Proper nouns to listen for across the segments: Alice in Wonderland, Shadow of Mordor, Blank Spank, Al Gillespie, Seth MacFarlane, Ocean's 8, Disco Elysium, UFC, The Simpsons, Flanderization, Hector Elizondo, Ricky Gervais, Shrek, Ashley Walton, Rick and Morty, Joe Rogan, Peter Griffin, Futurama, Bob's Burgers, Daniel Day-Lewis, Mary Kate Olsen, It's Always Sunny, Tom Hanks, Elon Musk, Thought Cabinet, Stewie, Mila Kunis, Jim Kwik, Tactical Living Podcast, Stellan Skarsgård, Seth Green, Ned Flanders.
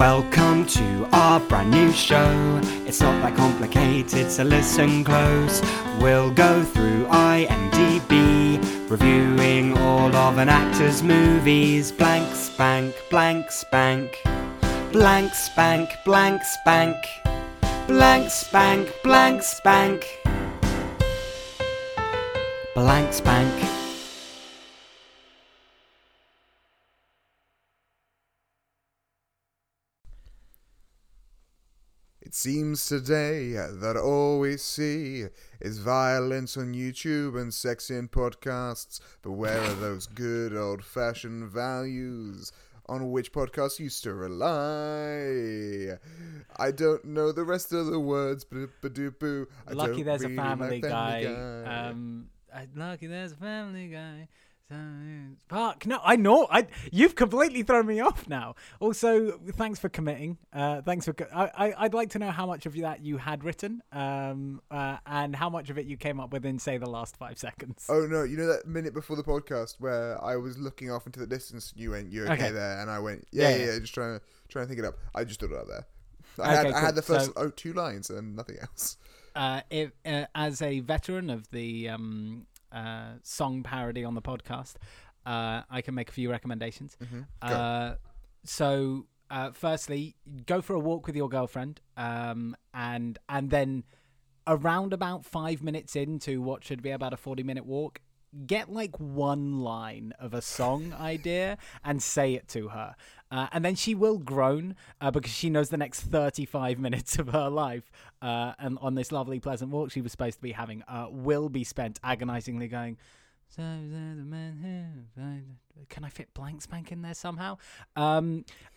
Welcome to our brand new show. It's not that complicated, so listen close. We'll go through IMDb, reviewing all of an actor's movies. Blank spank, blank spank. Blank spank, blank spank. Blank spank, blank spank. Blank spank. It seems today that all we see is violence on YouTube and sex in podcasts. But where are those good old-fashioned values on which podcasts used to rely? I don't know the rest of the words. Ba-do-boo. Lucky there's a Family Guy. Lucky there's a Family Guy. Park. No, I know. You've completely thrown me off now. Also, thanks for committing. I'd like to know how much of that you had written, and how much of it you came up with in, say, the last 5 seconds. Oh no! You know that minute before the podcast where I was looking off into the distance, and you went, "You okay there?" And I went, "Yeah." Just trying to think it up. I just thought it out there. I had the first two lines and nothing else. As a veteran of the song parody on the podcast, I can make a few recommendations. Mm-hmm. So firstly, go for a walk with your girlfriend, and then around about 5 minutes into what should be about a 40-minute walk, get like one line of a song idea and say it to her, and then she will groan because she knows the next 35 minutes of her life and on this lovely pleasant walk she was supposed to be having will be spent agonizingly going, "So there's a man who, can I fit blank spank in there somehow?"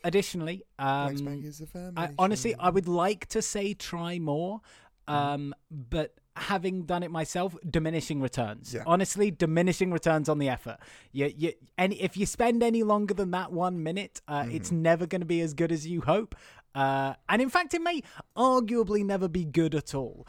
Additionally, blank spank is a family show. Honestly, I would like to say try more, but having done it myself, diminishing returns. Yeah. Honestly, diminishing returns on the effort. And if you spend any longer than that 1 minute, it's never going to be as good as you hope. And in fact, it may arguably never be good at all.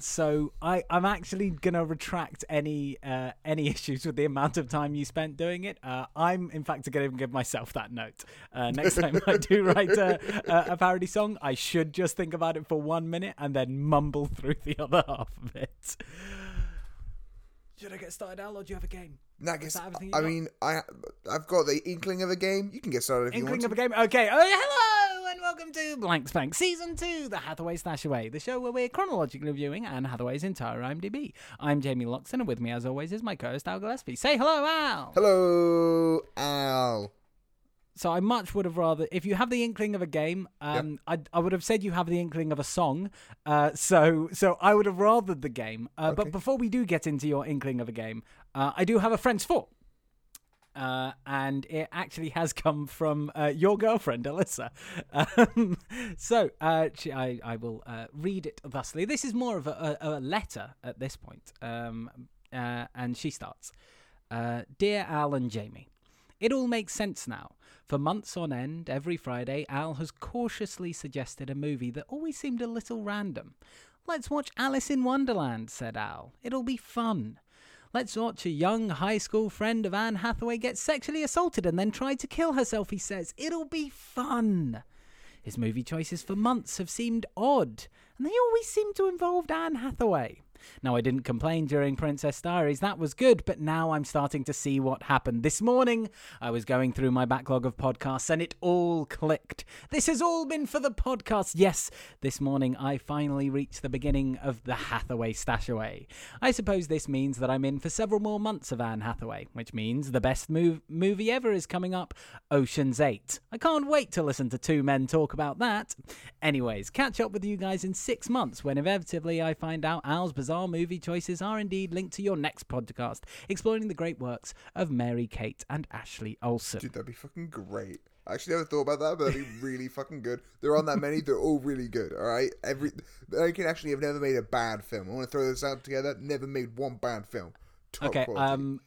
So I'm actually going to retract any issues with the amount of time you spent doing it. I'm, in fact, going to give myself that note. Next time I do write a parody song, I should just think about it for 1 minute and then mumble through the other half of it. Should I get started, Al, or do you have a game? I've got the inkling of a game. You can get started if you want. Inkling of a game? Okay. Oh, hello! And welcome to Blank Spank Season 2, The Hathaway Slash Away, the show where we're chronologically reviewing Anne Hathaway's entire IMDb. I'm Jamie Loxon, and with me, as always, is my co-host, Al Gillespie. Say hello, Al! Hello, Al. So I much would have rather... If you have the inkling of a game, yep. I would have said you have the inkling of a song, so I would have rathered the game. Okay. But before we do get into your inkling of a game, I do have a Friends Thought. And it actually has come from your girlfriend, Alyssa. I will read it thusly. This is more of a letter at this point. And she starts, "Dear Al and Jamie, it all makes sense now. For months on end, every Friday, Al has cautiously suggested a movie that always seemed a little random. 'Let's watch Alice in Wonderland,' said Al. 'It'll be fun. Let's watch a young high school friend of Anne Hathaway get sexually assaulted and then try to kill herself,' he says. 'It'll be fun.' His movie choices for months have seemed odd, and they always seem to involve Anne Hathaway. Now, I didn't complain during Princess Diaries. That was good, but now I'm starting to see what happened. This morning, I was going through my backlog of podcasts, and it all clicked. This has all been for the podcast. Yes, this morning, I finally reached the beginning of The Hathaway Slash Away. I suppose this means that I'm in for several more months of Anne Hathaway, which means the best movie ever is coming up, Ocean's 8. I can't wait to listen to two men talk about that. Anyways, catch up with you guys in 6 months when inevitably I find out Al's bizarre movie choices are indeed linked to your next podcast, exploring the great works of Mary Kate and Ashley Olsen." Dude, that'd be fucking great. I actually never thought about that, but that'd be really fucking good. There aren't that many. They're all really good, all right? I can actually have never made a bad film. I want to throw this out together. Never made one bad film. Top okay, quality.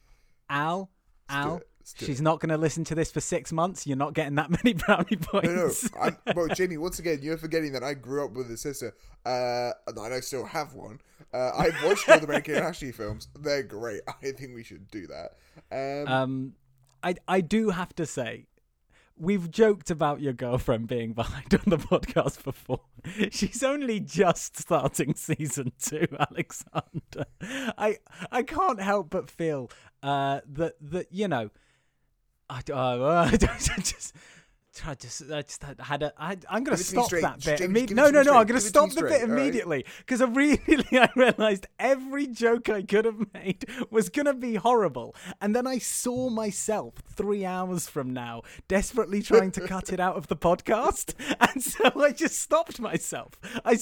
Al. She's not going to listen to this for 6 months. You're not getting that many brownie points. No. Well, Jamie, once again, you're forgetting that I grew up with a sister, and I still have one. I've watched all the Mary Kate and Ashley films. They're great. I think we should do that. I do have to say, We've joked about your girlfriend being behind on the podcast before. She's only just starting season 2, Alexander. I can't help but feel that you know, I'm going to stop that bit. No, I'm going to stop the bit immediately because I realized every joke I could have made was going to be horrible. And then I saw myself 3 hours from now desperately trying to cut it out of the podcast. And so I just stopped myself. I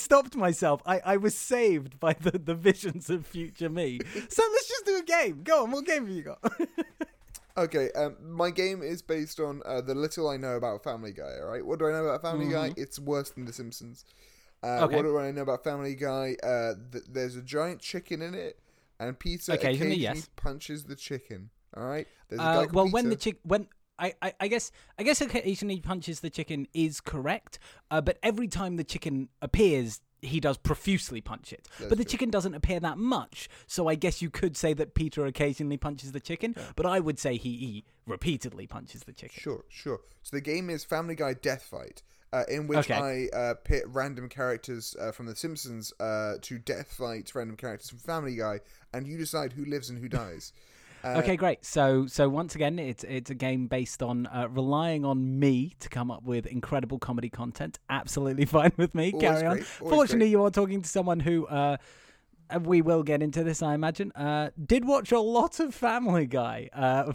was saved by the visions of future me. So let's just do a game. Go on, what game have you got? Okay, my game is based on the little I know about Family Guy, all right? What do I know about Family Guy? It's worse than The Simpsons. Okay. What do I know about Family Guy? There's a giant chicken in it, and Peter occasionally punches the chicken, all right? There's a guy called Peter. I guess occasionally punches the chicken is correct, but every time the chicken appears, he does profusely punch it. That's but the true. Chicken doesn't appear that much, so I guess you could say that Peter occasionally punches the chicken, yeah. But I would say he repeatedly punches the chicken. Sure. So the game is Family Guy Death Fight, in which I pit random characters from The Simpsons to death fight random characters from Family Guy, and you decide who lives and who dies. Okay, great. So once again, it's a game based on relying on me to come up with incredible comedy content. Absolutely fine with me. Carry on. Fortunately, you are talking to someone who, we will get into this, I imagine, did watch a lot of Family Guy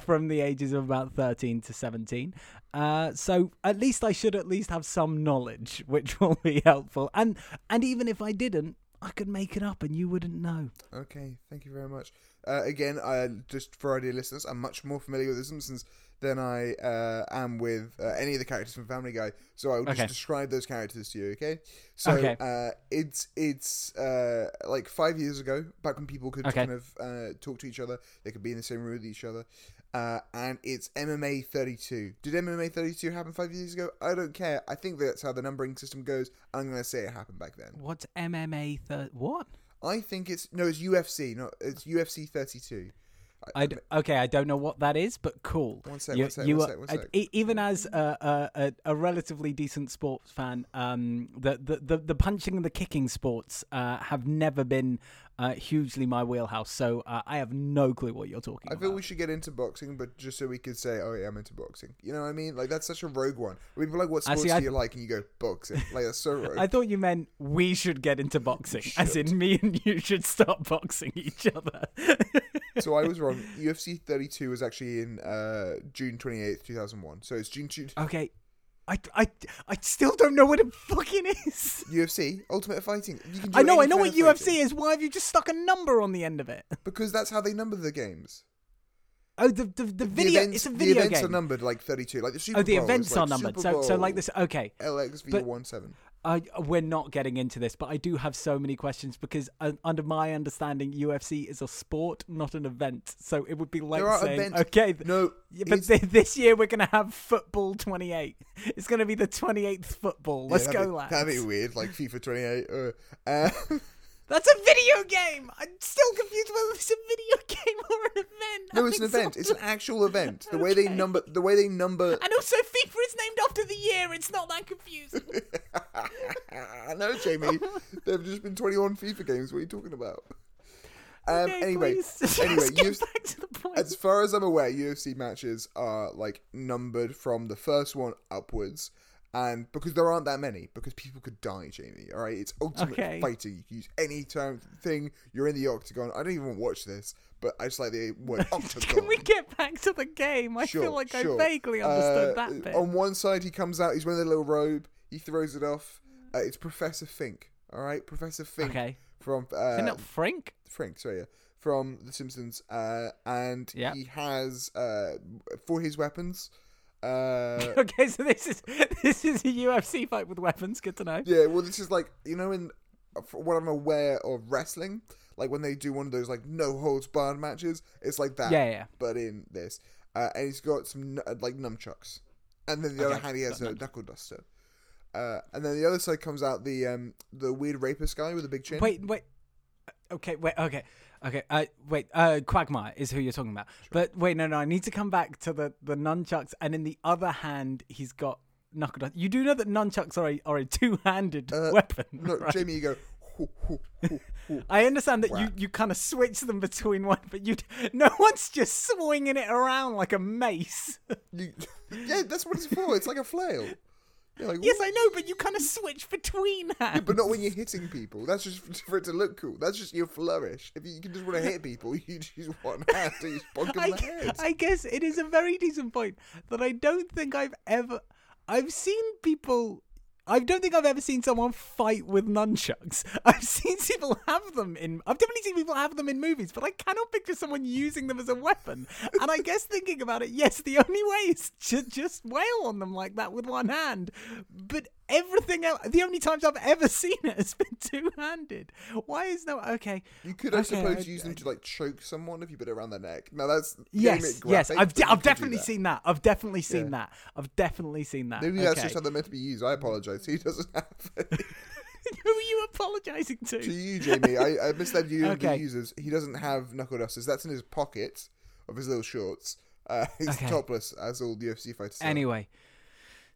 from the ages of about 13 to 17. So at least I should have some knowledge, which will be helpful. And even if I didn't, I could make it up and you wouldn't know. Okay, thank you very much. Again, just for our dear listeners, I'm much more familiar with The Simpsons than I am with any of the characters from Family Guy, so I will just describe those characters to you, okay? So it's like 5 years ago, back when people could kind of talk to each other, they could be in the same room with each other, and it's MMA 32. Did MMA 32 happen 5 years ago? I don't care. I think that's how the numbering system goes. I'm going to say it happened back then. What's MMA what? I think it's UFC. No, it's UFC 32. I don't know what that is, but cool. One sec. Even as a relatively decent sports fan, the punching and the kicking sports have never been hugely my wheelhouse, so I have no clue what you're talking about. I feel we should get into boxing, but just so we could say, oh yeah, I'm into boxing. You know what I mean? Like, that's such a rogue one. We'd be like, what sports do you like? And you go, boxing. Like, that's so rogue. I thought you meant we should get into boxing, as in me and you should start boxing each other. So I was wrong. UFC 32 was actually in June 28th, 2001. So it's June 2. Okay. I still don't know what it fucking is. UFC, Ultimate Fighting. I know what UFC is. Why have you just stuck a number on the end of it? Because that's how they number the games. Oh, the video. Events, it's a video game. The events are numbered like 32. Like the Super Bowl. Oh, the events are numbered. So like this. Okay. LXV17. We're not getting into this, but I do have so many questions because under my understanding, UFC is a sport, not an event. So it would be like saying, events. This year we're going to have football 28. It's going to be the 28th football. Let's go, lads. That'd be weird, like FIFA 28. That's a video game. I'm still confused whether it's a video game or an event. No, it's an event. It's an actual event. The way they number, and also FIFA is named after the year. It's not that confusing. No, Jamie, there've just been 21 FIFA games. What are you talking about? Anyway, get back to the point. As far as I'm aware, UFC matches are like numbered from the first one upwards. And because there aren't that many, because people could die, Jamie, all right? It's Ultimate Fighting. You can use any term, thing. You're in the octagon. I don't even watch this, but I just like the word octagon. Can we get back to the game? I feel like I vaguely understood that bit. On one side, he comes out. He's wearing a little robe. He throws it off. It's Professor Fink, all right? Professor Fink. Okay. From, Frank, sorry, yeah. From The Simpsons. And he has, for his weapons... okay, so this is a UFC fight with weapons. Good to know. Yeah, well, this is like, you know, in what I'm aware of wrestling, like when they do one of those like no holds barred matches, it's like that. Yeah. But in this, and he's got some like nunchucks, and then the other hand he has a knuckle duster, and then the other side comes out the weird rapist guy with a big chin. Wait. Okay. Okay, wait, Quagmire is who you're talking about. Sure. But wait, no, I need to come back to the nunchucks, and in the other hand, he's got knuckle dust. You do know that nunchucks are a two-handed weapon, no, right? Jamie, you go... I understand that you kind of switch them between one, but no one's just swinging it around like a mace. Yeah, that's what it's for. It's like a flail. Like, yes, I know, but you kind of switch between hands. Yeah, but not when you're hitting people. That's just for it to look cool. That's just your flourish. If you just want to hit people, you use one hand to just bonk them in the head. I guess it is a very decent point that I don't think I don't think I've ever seen someone fight with nunchucks. I've definitely seen people have them in movies, but I cannot picture someone using them as a weapon. And I guess thinking about it, yes, the only way is to just wail on them like that with one hand. But everything else, the only times I've ever seen it has been two-handed. Why is no? Okay. You could, I suppose, use them to like choke someone if you put it around their neck. Now that's yes. I've definitely seen that. I've definitely seen that. Maybe that's just how they're meant to be used. I apologize. He doesn't have it. Who are you apologizing to? To you, Jamie. I misled you. Okay. The users. He doesn't have knuckle dusters. That's in his pocket of his little shorts. He's topless, as all the UFC fighters. Anyway.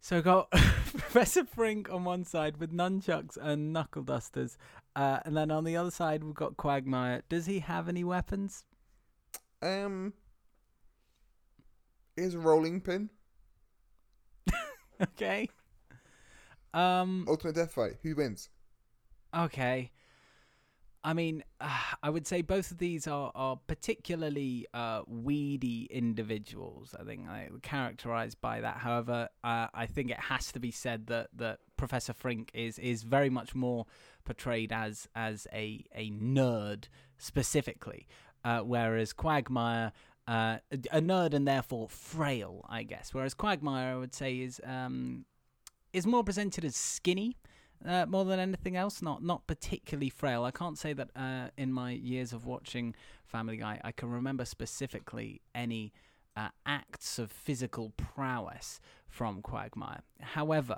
So got Professor Frink on one side with nunchucks and knuckle dusters. And then on the other side, we've got Quagmire. Does he have any weapons? Here's a rolling pin. Okay. Ultimate death fight. Who wins? Okay. I mean, I would say both of these are particularly weedy individuals. I think I would characterised by that. However, I think it has to be said that Professor Frink is very much more portrayed as a nerd specifically, whereas Quagmire, a nerd and therefore frail, I guess. Whereas Quagmire, I would say, is more presented as skinny. More than anything else, not particularly frail. I can't say that in my years of watching Family Guy, I can remember specifically any acts of physical prowess from Quagmire. However,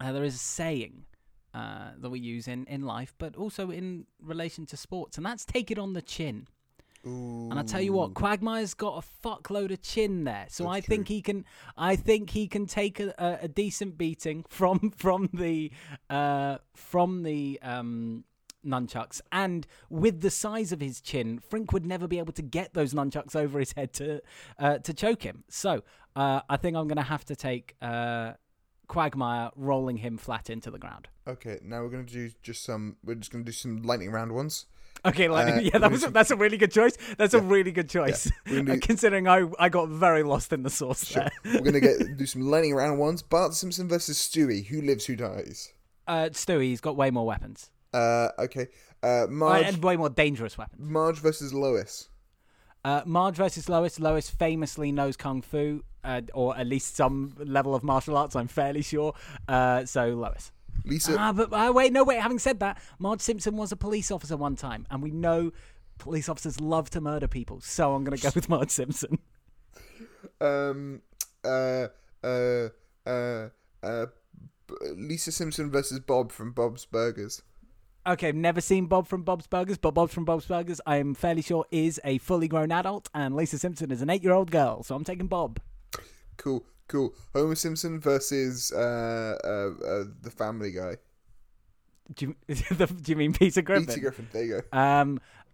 there is a saying that we use in life, but also in relation to sports, and that's take it on the chin. Ooh. And I tell you what, Quagmire's got a fuckload of chin there, so that's think he can. I think he can take a decent beating from the nunchucks, and with the size of his chin, Frink would never be able to get those nunchucks over his head to choke him. So I think I'm going to have to take Quagmire, rolling him flat into the ground. Okay, now we're going to do We're just going to do some lightning round ones. Okay, that's a really good choice. That's a really good choice, considering I got very lost in the sauce there. We're going to do some lightning round ones. Bart Simpson versus Stewie. Who lives, who dies? Stewie, he's got way more weapons. Okay. Marge... and way more dangerous weapons. Marge versus Lois. Marge versus Lois. Lois famously knows Kung Fu, or at least some level of martial arts, I'm fairly sure. So, Lois. Lisa. Wait, having said that, Marge Simpson was a police officer one time, and we know police officers love to murder people, so I'm going to go with Marge Simpson. Lisa Simpson versus Bob from Bob's Burgers. Okay, I've never seen Bob from Bob's Burgers, but Bob from Bob's Burgers, I am fairly sure, is a fully grown adult, and Lisa Simpson is an 8-year-old girl, so I'm taking Bob. Cool. Homer Simpson versus the Family Guy. Do you mean Peter Griffin? Peter Griffin, there you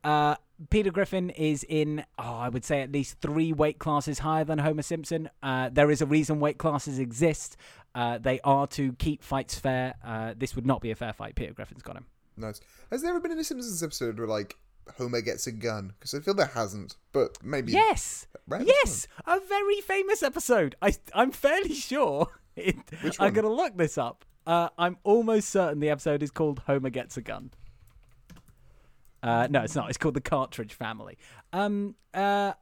go. Peter Griffin is in, I would say, at least 3 weight classes higher than Homer Simpson. There is a reason weight classes exist. They are to keep fights fair. This would not be a fair fight. Peter Griffin's got him. Nice. Has there ever been a Simpsons episode where, like, Homer gets a gun? Because I feel there hasn't, but maybe. Yes, a very famous episode. I'm fairly sure. Which one? I'm gonna look this up. I'm almost certain the episode is called Homer Gets a Gun. No, it's not. It's called The Cartridge Family. There's a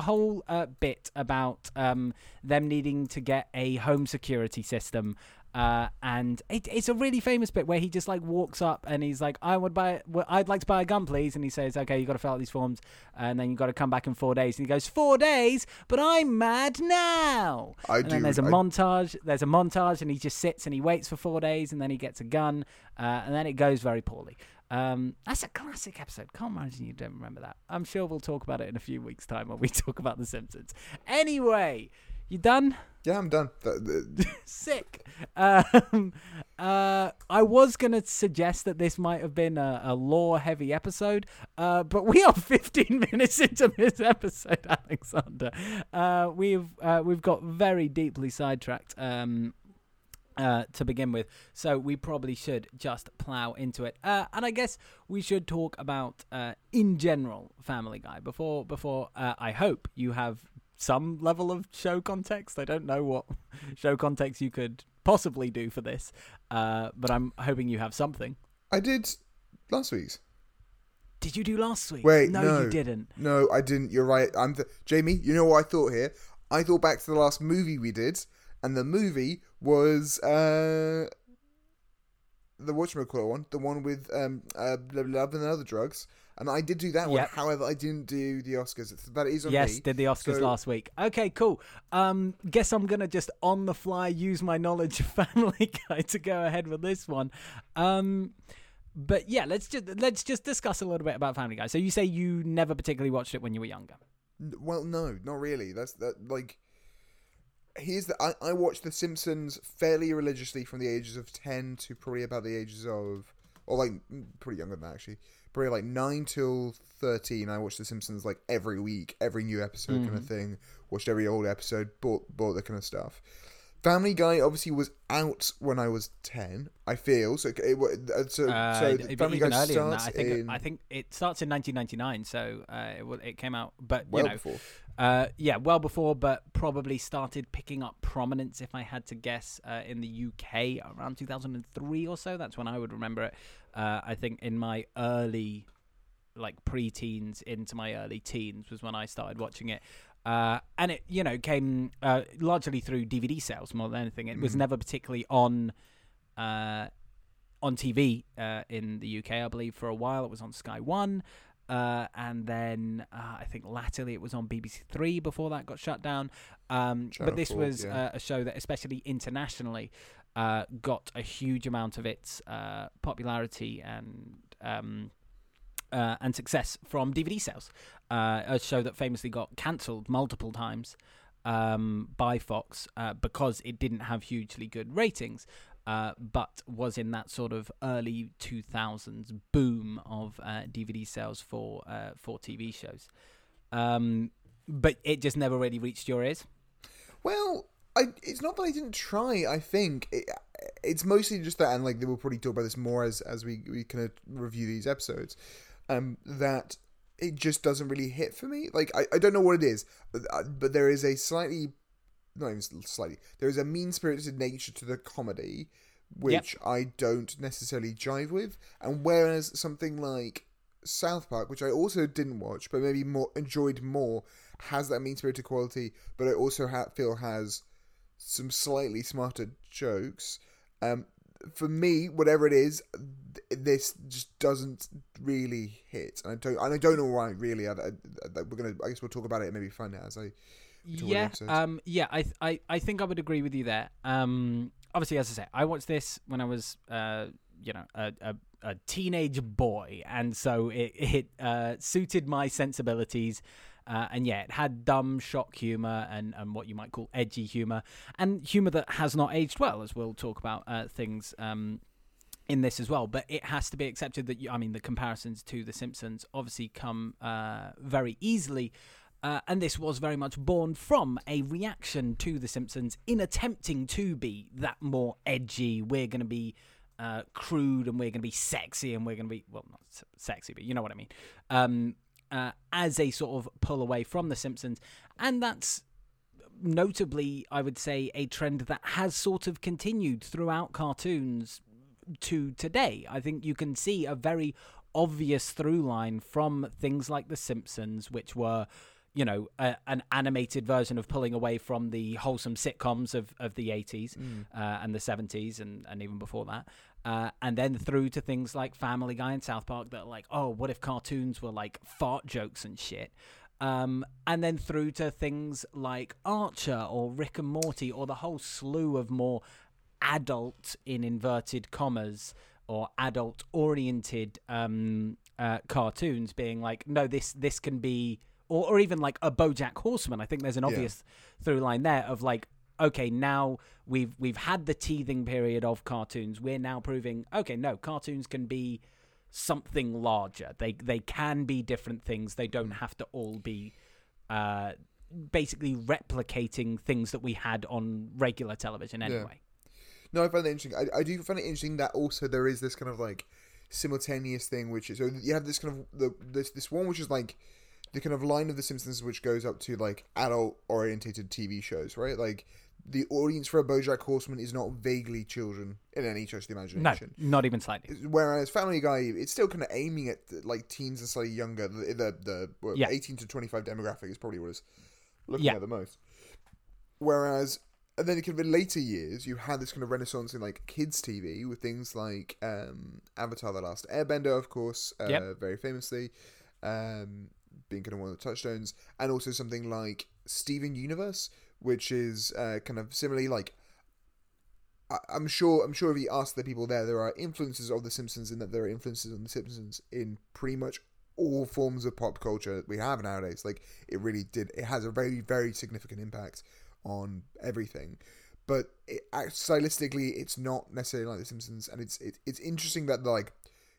whole bit about them needing to get a home security system. And it's a really famous bit where he just like walks up and he's like, I'd like to buy a gun, please. And he says, okay, you got to fill out these forms and then you got to come back in 4 days. And he goes, 4 days, but I'm mad now. There's a montage and he just sits and he waits for 4 days and then he gets a gun and then it goes very poorly. That's a classic episode. Can't imagine you don't remember that. I'm sure we'll talk about it in a few weeks' time when we talk about The Simpsons. Anyway, you done? Yeah, I'm done. Sick. I was going to suggest that this might have been a lore-heavy episode, but we are 15 minutes into this episode, Alexander. We've got very deeply sidetracked to begin with, so we probably should just plow into it, and I guess we should talk about in general Family Guy before I hope you have some level of show context. I don't know what show context you could possibly do for this, but I'm hoping you have something. I did last week's. Did you do last week? Wait, no. You didn't. No, I didn't. You're right. Jamie, you know what I thought here? I thought back to the last movie we did. And the movie was the whatchamacallit one, the one with Love and Other Drugs. And I did do that one. Yep. However, I didn't do the Oscars. That is on me. Yes, did the Oscars last week. Okay, cool. Guess I'm going to just on the fly use my knowledge of Family Guy to go ahead with this one. But yeah, let's just discuss a little bit about Family Guy. So you say you never particularly watched it when you were younger. Well, no, not really. Here's the I watched The Simpsons fairly religiously from the ages of 10 to probably about the ages of, or like pretty younger than that actually, probably like 9 till 13. I watched The Simpsons like every week, every new episode kind of thing. Watched every old episode, bought that kind of stuff. Family Guy obviously was out when I was 10. I feel so Family Guy starts I think it starts in 1999. So it came out, but before. Well before, but probably started picking up prominence, if I had to guess, in the UK around 2003 or so. That's when I would remember it. I think in my early, like pre-teens into my early teens was when I started watching it. And it, came largely through DVD sales more than anything. It was never particularly on TV in the UK, I believe, for a while. It was on Sky One. And then I think latterly it was on BBC Three before that got shut down. But this was a show that, especially internationally, got a huge amount of its popularity and success from DVD sales. A show that famously got cancelled multiple times by Fox because it didn't have hugely good ratings. But was in that sort of early 2000s boom of DVD sales for TV shows. But it just never really reached your ears? Well, it's not that I didn't try, I think. It's mostly just that, and we'll probably talk about this more as we kind of review these episodes, that it just doesn't really hit for me. I don't know what it is, but there is a slightly... not even slightly, there is a mean-spirited nature to the comedy, which I don't necessarily jive with. And whereas something like South Park, which I also didn't watch, but maybe enjoyed more, has that mean-spirited quality, but I also feel has some slightly smarter jokes. For me, whatever it is, this just doesn't really hit. And I don't know why, really. I guess we'll talk about it and maybe find out as I... I think I would agree with you there. Obviously, as I say, I watched this when I was, a teenage boy, and so it suited my sensibilities. And yeah, it had dumb shock humor and what you might call edgy humor, and humor that has not aged well, as we'll talk about things in this as well. But it has to be accepted that the comparisons to The Simpsons obviously come very easily. And this was very much born from a reaction to The Simpsons in attempting to be that more edgy, we're going to be crude and we're going to be sexy and we're going to be, well, not sexy, but you know what I mean, as a sort of pull away from The Simpsons. And that's notably, I would say, a trend that has sort of continued throughout cartoons to today. I think you can see a very obvious through line from things like The Simpsons, which were... an animated version of pulling away from the wholesome sitcoms of the 80s and the 70s and even before that. And then through to things like Family Guy and South Park that are like, oh, what if cartoons were like fart jokes and shit? And then through to things like Archer or Rick and Morty or the whole slew of more adult, in inverted commas, or adult-oriented cartoons being like, no, this can be... Or even like a BoJack Horseman. I think there's an obvious through line there of like, okay, now we've had the teething period of cartoons. We're now proving, okay, no, cartoons can be something larger. They can be different things. They don't have to all be basically replicating things that we had on regular television anyway. Yeah. No, I find that interesting. I do find it interesting that also there is this kind of like simultaneous thing, which is, so you have this kind of this one which is like the kind of line of The Simpsons which goes up to, like, adult-orientated TV shows, right? Like, the audience for a BoJack Horseman is not vaguely children in any stretch of the imagination. No, not even slightly. Whereas Family Guy, it's still kind of aiming at, like, teens and slightly younger. The 18 to 25 demographic is probably what it's looking at the most. Whereas, and then in later years, you had this kind of renaissance in, like, kids' TV with things like Avatar: The Last Airbender, of course, very famously. Being kind of one of the touchstones, and also something like Steven Universe, which is kind of similarly like, I'm sure if you ask the people there are influences of The Simpsons, and that there are influences on The Simpsons in pretty much all forms of pop culture that we have nowadays. Like, it has a very, very significant impact on everything. But stylistically, it's not necessarily like The Simpsons, and it's interesting that, like,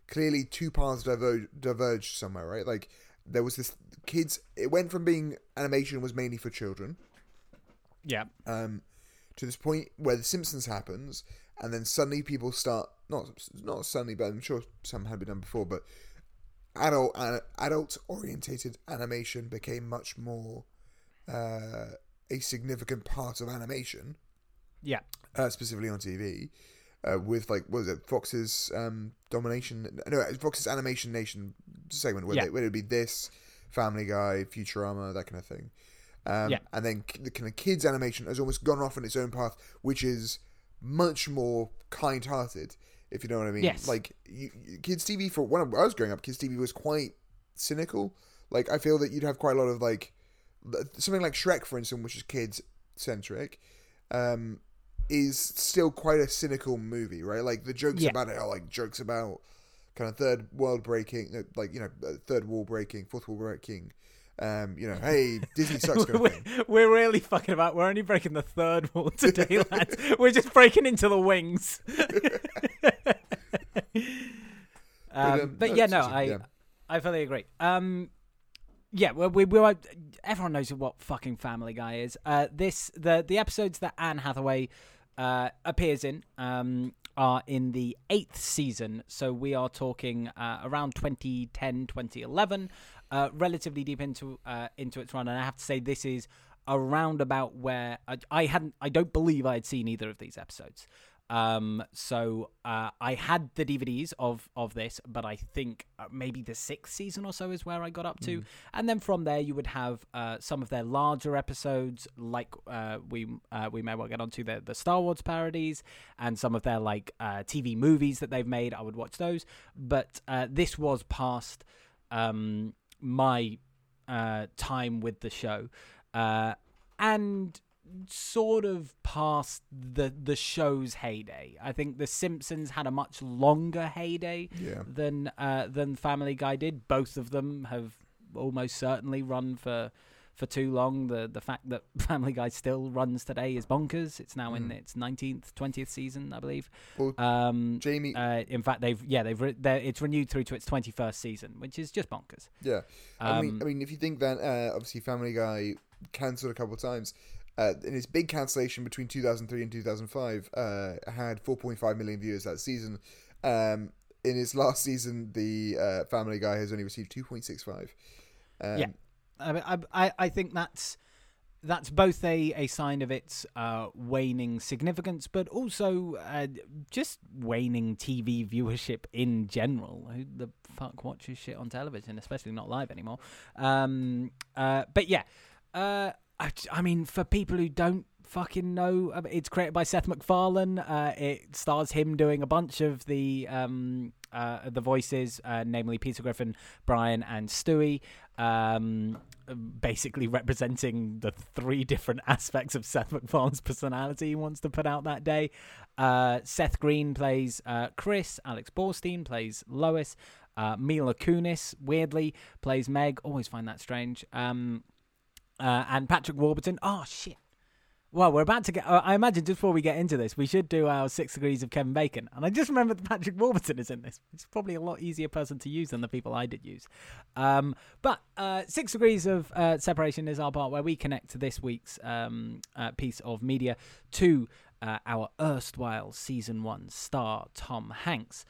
clearly two paths diverged somewhere, right? Like, there was this kids. It went from being animation was mainly for children, to this point where The Simpsons happens, and then suddenly people start not suddenly, but I'm sure some had been done before. But adult orientated animation became much more a significant part of animation, specifically on TV. With, like, what was it, Fox's Domination? No, Fox's Animation Nation segment, where it would be this, Family Guy, Futurama, that kind of thing. And then the kind of kids' animation has almost gone off on its own path, which is much more kind-hearted, if you know what I mean. Yes. Like, kids' TV, for when I was growing up, kids' TV was quite cynical. Like, I feel that you'd have quite a lot of, like, something like Shrek, for instance, which is kids-centric, is still quite a cynical movie, right? Like, the jokes about it are like jokes about kind of third wall breaking, fourth wall breaking, hey, Disney sucks. We're really fucking about. We're only breaking the third wall today, lads. We're just breaking into the wings. I fully agree. Well, everyone knows what fucking Family Guy is. The episodes that Anne Hathaway appears in are in the 8th season. So we are talking around 2010, 2011, relatively deep into its run. And I have to say, this is around about where I don't believe I had seen either of these episodes. So I had the DVDs of this, but I think maybe the 6th season or so is where I got up to. And then from there you would have some of their larger episodes, like we may well get onto the Star Wars parodies and some of their like TV movies that they've made. I would watch those, but this was past my time with the show and sort of past the show's heyday. I think The Simpsons had a much longer heyday than Family Guy did. Both of them have almost certainly run for too long. The fact that Family Guy still runs today is bonkers. It's now in its 19th, 20th season, I believe. Well, Jamie. In fact, it's renewed through to its 21st season, which is just bonkers. Yeah, I mean, if you think that obviously Family Guy cancelled a couple of times. In its big cancellation between 2003 and 2005, had 4.5 million viewers that season. In its last season, the Family Guy has only received 2.65. I think that's both a sign of its waning significance, but also just waning TV viewership in general. Who the fuck watches shit on television, especially not live anymore? I mean, for people who don't fucking know, it's created by Seth MacFarlane. It stars him doing a bunch of the voices, namely Peter Griffin, Brian, and Stewie. basically representing the three different aspects of Seth MacFarlane's personality he wants to put out that day. Seth Green plays Chris, Alex Borstein plays Lois, Mila Kunis, weirdly, plays Meg. Always find that strange. And Patrick Warburton. Oh, shit. Well, we're about to get... I imagine just before we get into this, we should do our 6 Degrees of Kevin Bacon. And I just remembered that Patrick Warburton is in this. It's probably a lot easier person to use than the people I did use. But 6 Degrees of Separation is our part where we connect this week's piece of media to our erstwhile Season 1 star, Tom Hanks,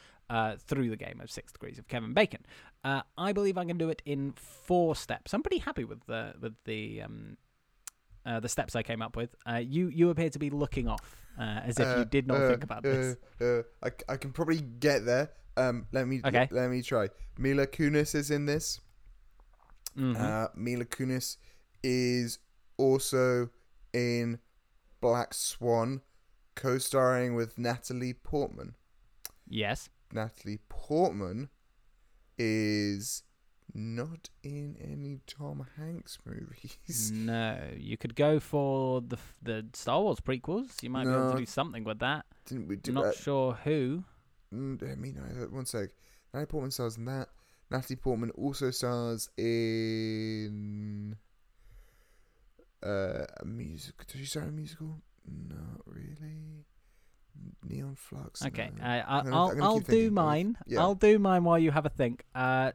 through the game of 6 Degrees of Kevin Bacon. I believe I can do it in 4 steps. I'm pretty happy with the steps I came up with. You appear to be looking off as if you did not think about this. I can probably get there. Let me try. Mila Kunis is in this. Mm-hmm. Mila Kunis is also in Black Swan, co-starring with Natalie Portman. Yes. Natalie Portman is not in any Tom Hanks movies. No, you could go for the Star Wars prequels. You might be able to do something with that. Didn't we do that? Not sure who. One sec. Natalie Portman stars in that. Natalie Portman also stars in a musical. Did she star in a musical? Not really. Neon Flux. Okay, I'll do mine. Yeah. I'll do mine while you have a think.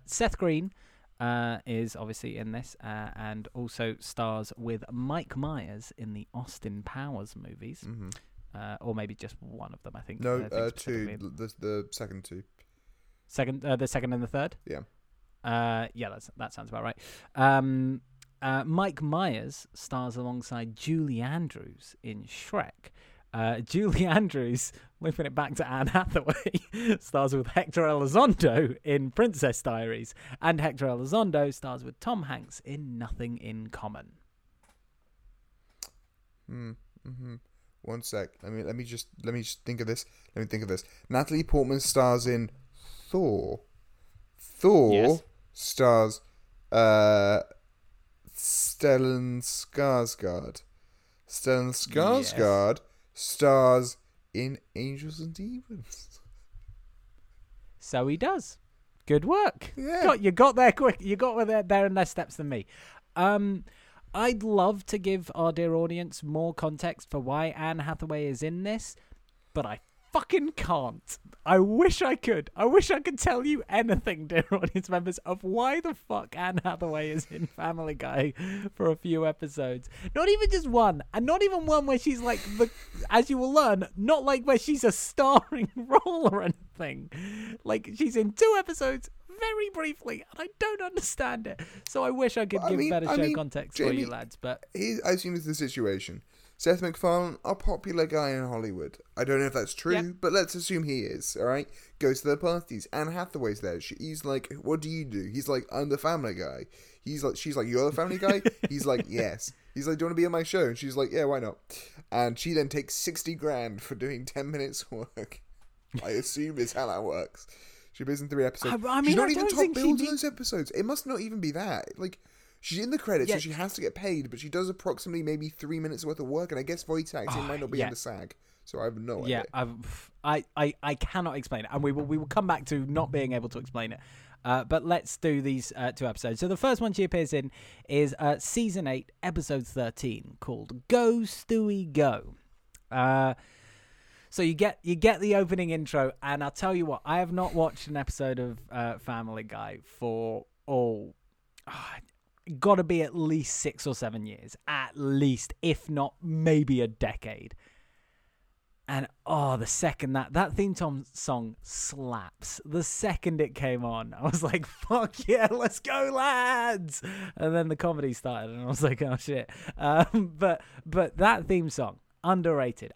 Seth Green is obviously in this and also stars with Mike Myers in the Austin Powers movies. Mm-hmm. Or maybe just one of them, I think. No, two. The second two. The second and the third? Yeah. That sounds about right. Mike Myers stars alongside Julie Andrews in Shrek. Julie Andrews, looping it back to Anne Hathaway, stars with Hector Elizondo in Princess Diaries, and Hector Elizondo stars with Tom Hanks in Nothing in Common. Mm-hmm. One sec. Let me just think of this. Let me think of this. Natalie Portman stars in Thor. Thor stars Stellan Skarsgård. Stellan Skarsgård. Yes. Stars in Angels and Demons. So he does. Good work. Yeah. You got there quick. You got there in less steps than me. I'd love to give our dear audience more context for why Anne Hathaway is in this, but I fucking can't. I wish I could. I wish I could tell you anything, dear audience members, of why the fuck Anne Hathaway is in Family Guy for a few episodes. Not even just one, and not even one where she's like, as you will learn, not like where she's a starring role or anything. Like, she's in 2 episodes very briefly, and I don't understand it. So I wish I could give better show context, Jamie, for you lads. But I assume it's the situation. Seth MacFarlane, a popular guy in Hollywood. I don't know if that's true, but let's assume he is, all right? Goes to the parties. Anne Hathaway's there. He's like, what do you do? He's like, I'm the Family Guy. She's like, you're the Family Guy? He's like, yes. He's like, do you want to be on my show? And she's like, yeah, why not? And she then takes $60,000 for doing 10 minutes work. I assume is how that works. She appears in 3 episodes. She's not even top billed in those episodes. It must not even be that. Like... She's in the credits, so she has to get paid, but she does approximately maybe 3 minutes worth of work, and I guess voice acting might not be in the SAG, so I have no idea. Yeah, I cannot explain it, and we will come back to not being able to explain it. But let's do these 2 episodes. So the first one she appears in is Season 8, Episode 13, called Go, Stewie, Go. So you get the opening intro, and I'll tell you what, I have not watched an episode of Family Guy for gotta be at least 6 or 7 years, at least, if not maybe a decade. And the second that theme song slaps, the second it came on, I was like, fuck yeah, let's go lads. And then the comedy started and I was like, oh shit. But that theme song, underrated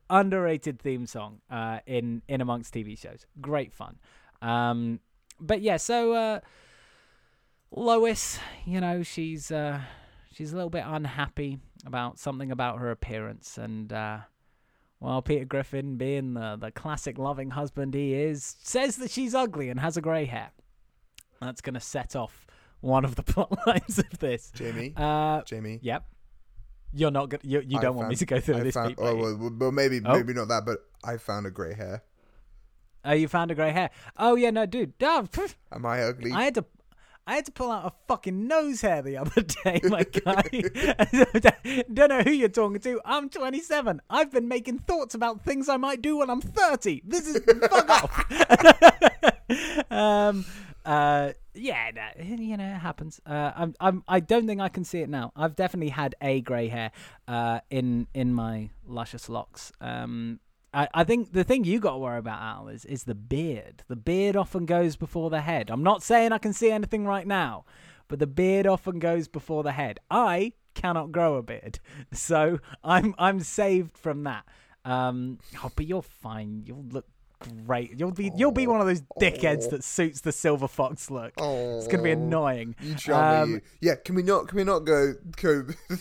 theme song in amongst TV shows. Great fun. So Lois, she's a little bit unhappy about something about her appearance, and Peter Griffin, being the classic loving husband he is, says that she's ugly and has a grey hair. That's going to set off one of the plot lines of this. Jamie? Jamie? Yep. You're not good. You don't want me to go through this. Maybe not that, but I found a grey hair. Oh, you found a grey hair. Oh, yeah, no, dude. Oh, am I ugly? I had to pull out a fucking nose hair the other day, my guy. Don't know who you're talking to. I'm 27. I've been making thoughts about things I might do when I'm 30. This is fuck off. It happens. I don't think I can see it now. I've definitely had a grey hair in my luscious locks. I think the thing you got to worry about, Al, is the beard. The beard often goes before the head. I'm not saying I can see anything right now, but the beard often goes before the head. I cannot grow a beard, so I'm saved from that. But you're fine. You'll look great. You'll be one of those dickheads that suits the silver fox look. It's gonna be annoying. You charm me. Yeah. Can we not go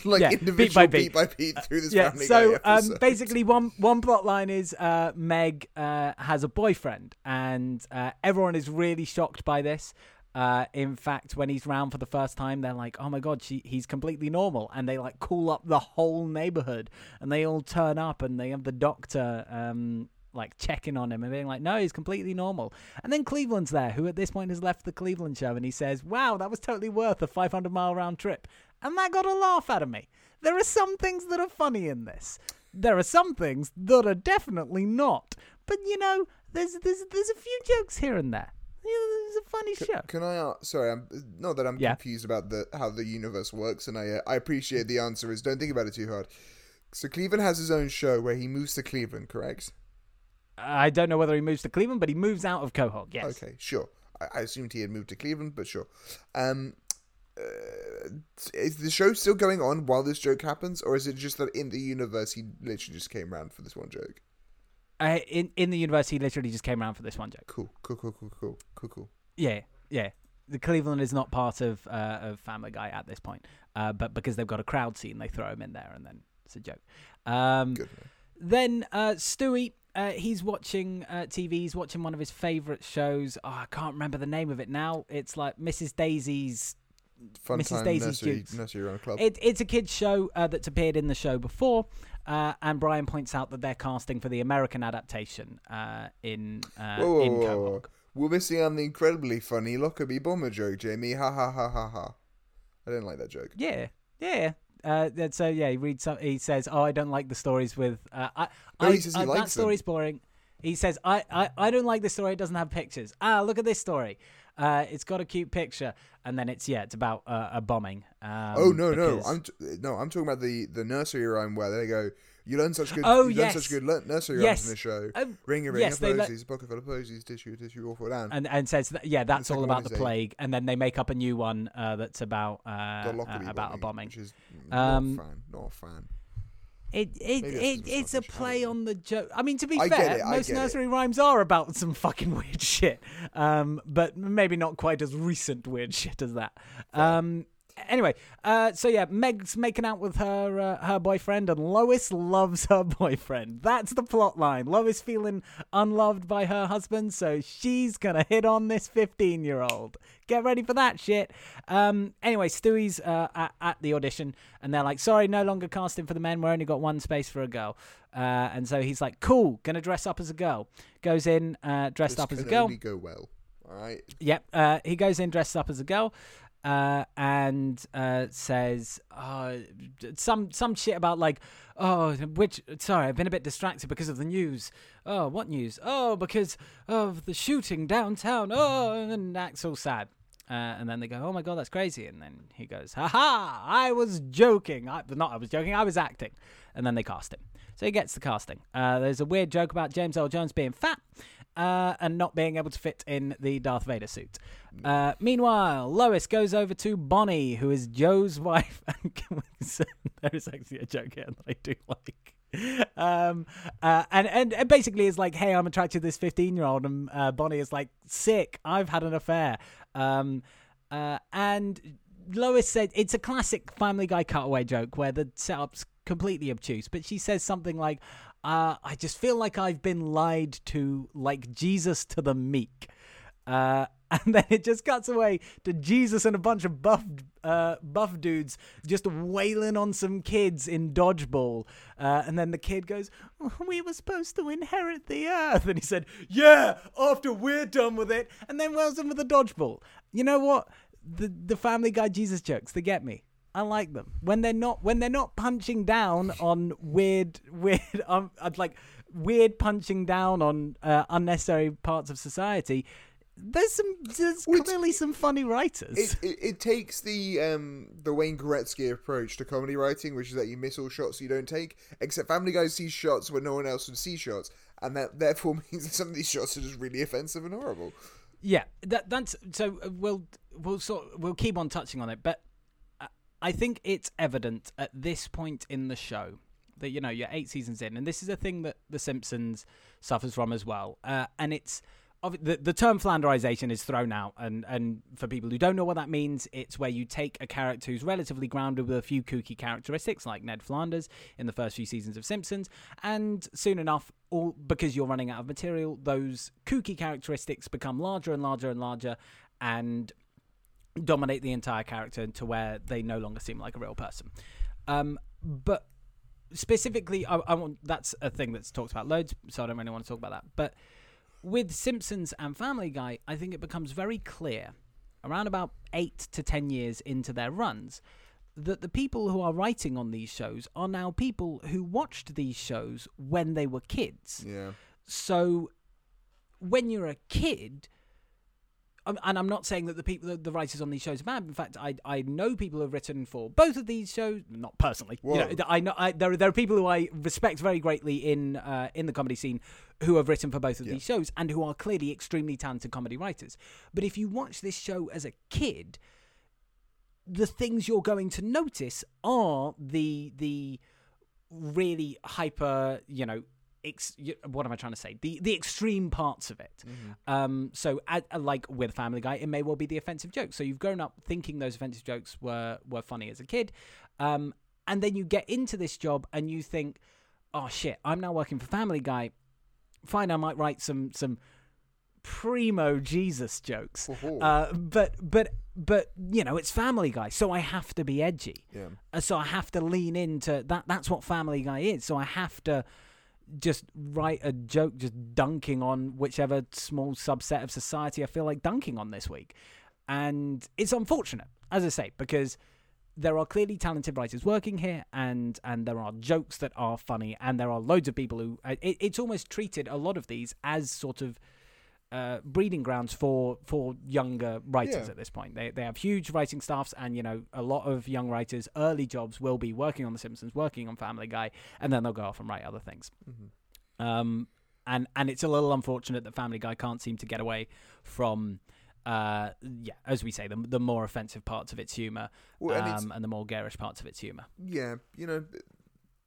like individual beat by beat through this? Yeah. So basically, one plot line is Meg has a boyfriend, and everyone is really shocked by this. In fact, when he's round for the first time, they're like, oh my god, he's completely normal, and they like call up the whole neighborhood, and they all turn up, and they have the doctor like checking on him and being like, no, he's completely normal. And then Cleveland's there, who at this point has left the Cleveland show, and he says, wow, that was totally worth a 500-mile round trip. And that got a laugh out of me. There are some things that are funny in this. There are some things that are definitely not. But, you know, there's a few jokes here and there. Yeah, it's a funny show. Can I ask? Sorry, I'm confused about how the universe works, and I appreciate the answer is don't think about it too hard. So Cleveland has his own show where he moves to Cleveland, correct? I don't know whether he moves to Cleveland, but he moves out of Quahog, yes. Okay, sure. I assumed he had moved to Cleveland, but sure. Is the show still going on while this joke happens, or is it just that in the universe he literally just came around for this one joke? In the universe, he literally just came around for this one joke. Cool. Yeah. The Cleveland is not part of Family Guy at this point, but because they've got a crowd scene, they throw him in there, and then it's a joke. Good. Then Stewie... he's watching TV. He's watching one of his favourite shows. Oh, I can't remember the name of it now. It's like Mrs. Daisy's... Fun Mrs. Time Daisy's Nursery Rhyme Club. It's a kid's show that's appeared in the show before, and Brian points out that they're casting for the American adaptation in Quahog. We're missing on the incredibly funny Lockerbie Bomber joke, Jamie. Ha ha ha ha ha. I don't like that joke. Yeah. He reads some. He says, "Oh, I don't like the stories with." He says he likes that story's boring. He says, "I don't like this story. It doesn't have pictures. Ah, look at this story. It's got a cute picture." And then it's about a bombing. I'm talking about the nursery rhyme where they go, "You learn such good. Such good nursery rhymes in this show. Ring, posies, pocket full of posies, tissue, awful land." And says, that's all about the plague. And then they make up a new one that's about a bombing, which is not a fan. It's a play on the joke. I mean, to be fair, most nursery rhymes are about some fucking weird shit, but maybe not quite as recent weird shit as that. Anyway, Meg's making out with her boyfriend, and Lois loves her boyfriend. That's the plot line. Lois feeling unloved by her husband, so she's gonna hit on this 15-year-old. Get ready for that shit. Anyway, Stewie's at the audition, and they're like, sorry, no longer casting for the men. We're only got one space for a girl. And so he's like, cool, gonna dress up as a girl. Goes in, dressed up as a girl. This can only go well, all right? Yep, he goes in, dressed up as a girl. And says some shit about like, I've been a bit distracted because of the news. Oh, what news? Oh, because of the shooting downtown. Oh, and acts all sad. And then they go, oh my god, that's crazy. And then he goes, haha, I was joking. I was acting. And then they cast him. So he gets the casting. There's a weird joke about James Earl Jones being fat. And not being able to fit in the Darth Vader suit. Meanwhile, Lois goes over to Bonnie, who is Joe's wife. There is actually a joke here that I do like. And basically is like, hey, I'm attracted to this 15-year-old. And Bonnie is like, sick, I've had an affair. And Lois said, it's a classic Family Guy cutaway joke where the setup's completely obtuse. But she says something like, I just feel like I've been lied to, like Jesus to the meek. And then it just cuts away to Jesus and a bunch of buff dudes just wailing on some kids in dodgeball. And then the kid goes, "Oh, we were supposed to inherit the earth." And he said, "Yeah, after we're done with it." And then wails them with the dodgeball. You know what? The Family Guy Jesus jokes, they get me. I like them. When they're not punching down on weird punching down on unnecessary parts of society. There's clearly some funny writers. It takes the Wayne Gretzky approach to comedy writing, which is that you miss all shots you don't take, except Family Guy sees shots where no one else would see shots, and that therefore means that some of these shots are just really offensive and horrible. Yeah, that's so. We'll keep on touching on it, but I think it's evident at this point in the show that you're 8 seasons in, and this is a thing that The Simpsons suffers from as well, and it's. The term Flanderization is thrown out, and for people who don't know what that means, it's where you take a character who's relatively grounded with a few kooky characteristics, like Ned Flanders in the first few seasons of Simpsons, and soon enough, all because you're running out of material, those kooky characteristics become larger and larger and larger, and dominate the entire character to where they no longer seem like a real person. But specifically, that's a thing that's talked about loads, so I don't really want to talk about that, but... With Simpsons and Family Guy, I think it becomes very clear, around about 8 to 10 years into their runs, that the people who are writing on these shows are now people who watched these shows when they were kids. Yeah. So when you're a kid, and I'm not saying that the writers on these shows are bad. In fact, I know people who have written for both of these shows, not personally. There are people who I respect very greatly in the comedy scene who have written for both of these shows and who are clearly extremely talented comedy writers. But if you watch this show as a kid, the things you're going to notice are the really hyper, what am I trying to say? The extreme parts of it. Mm-hmm. Like with Family Guy, it may well be the offensive jokes. So you've grown up thinking those offensive jokes were funny as a kid. And then you get into this job and you think, oh shit, I'm now working for Family Guy. Fine, I might write some primo Jesus jokes. But it's Family Guy, so I have to be edgy. Yeah. So I have to lean into that. That's what Family Guy is. So I have to... just write a joke just dunking on whichever small subset of society I feel like dunking on this week. And it's unfortunate, as I say, because there are clearly talented writers working here and there are jokes that are funny and there are loads of people who... It's almost treated a lot of these as sort of breeding grounds for younger writers at this point. They have huge writing staffs and, a lot of young writers' early jobs will be working on The Simpsons, working on Family Guy, and then they'll go off and write other things. Mm-hmm. And it's a little unfortunate that Family Guy can't seem to get away from, as we say, the more offensive parts of its humour and the more garish parts of its humour. Yeah,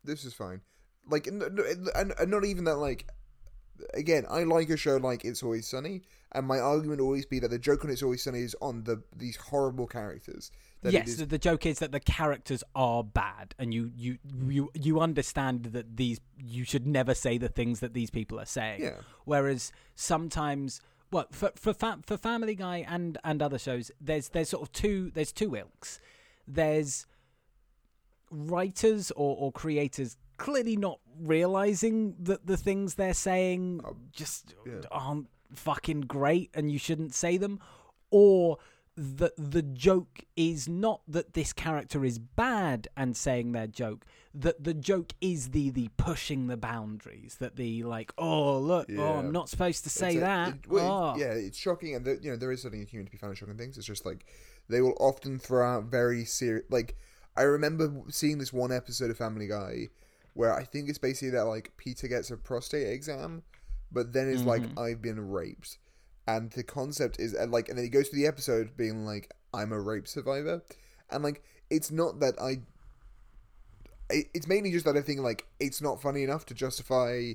this is fine. Like, and not even that, like... Again, I like a show like It's Always Sunny, and my argument will always be that the joke on It's Always Sunny is on these horrible characters. So the joke is that the characters are bad, and you understand that you should never say the things that these people are saying. Yeah. Whereas sometimes, for Family Guy and other shows, there's sort of two ilks. There's writers or creators. Clearly not realizing that the things they're saying aren't fucking great and you shouldn't say them, or that the joke is not that this character is bad and saying their joke, that the joke is the pushing the boundaries, that the I'm not supposed to say that. It's shocking, and there is something human to be found in shocking things. It's just like they will often throw out very serious. Like I remember seeing this one episode of Family Guy where I think it's basically that, Peter gets a prostate exam, but then it's I've been raped. And the concept is, and then he goes through the episode being like, I'm a rape survivor. And, it's not that it's mainly just that I think, it's not funny enough to justify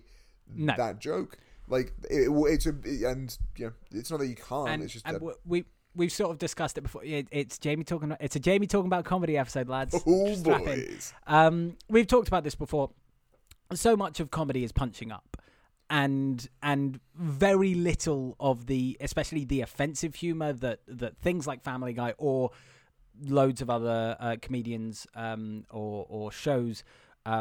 that joke. It's not that you can't, it's just that... We've sort of discussed it before. It's a Jamie talking about comedy episode, lads. Oh, boys. We've talked about this before. So much of comedy is punching up. and very little of the, especially the offensive humor that things like Family Guy or loads of other comedians or shows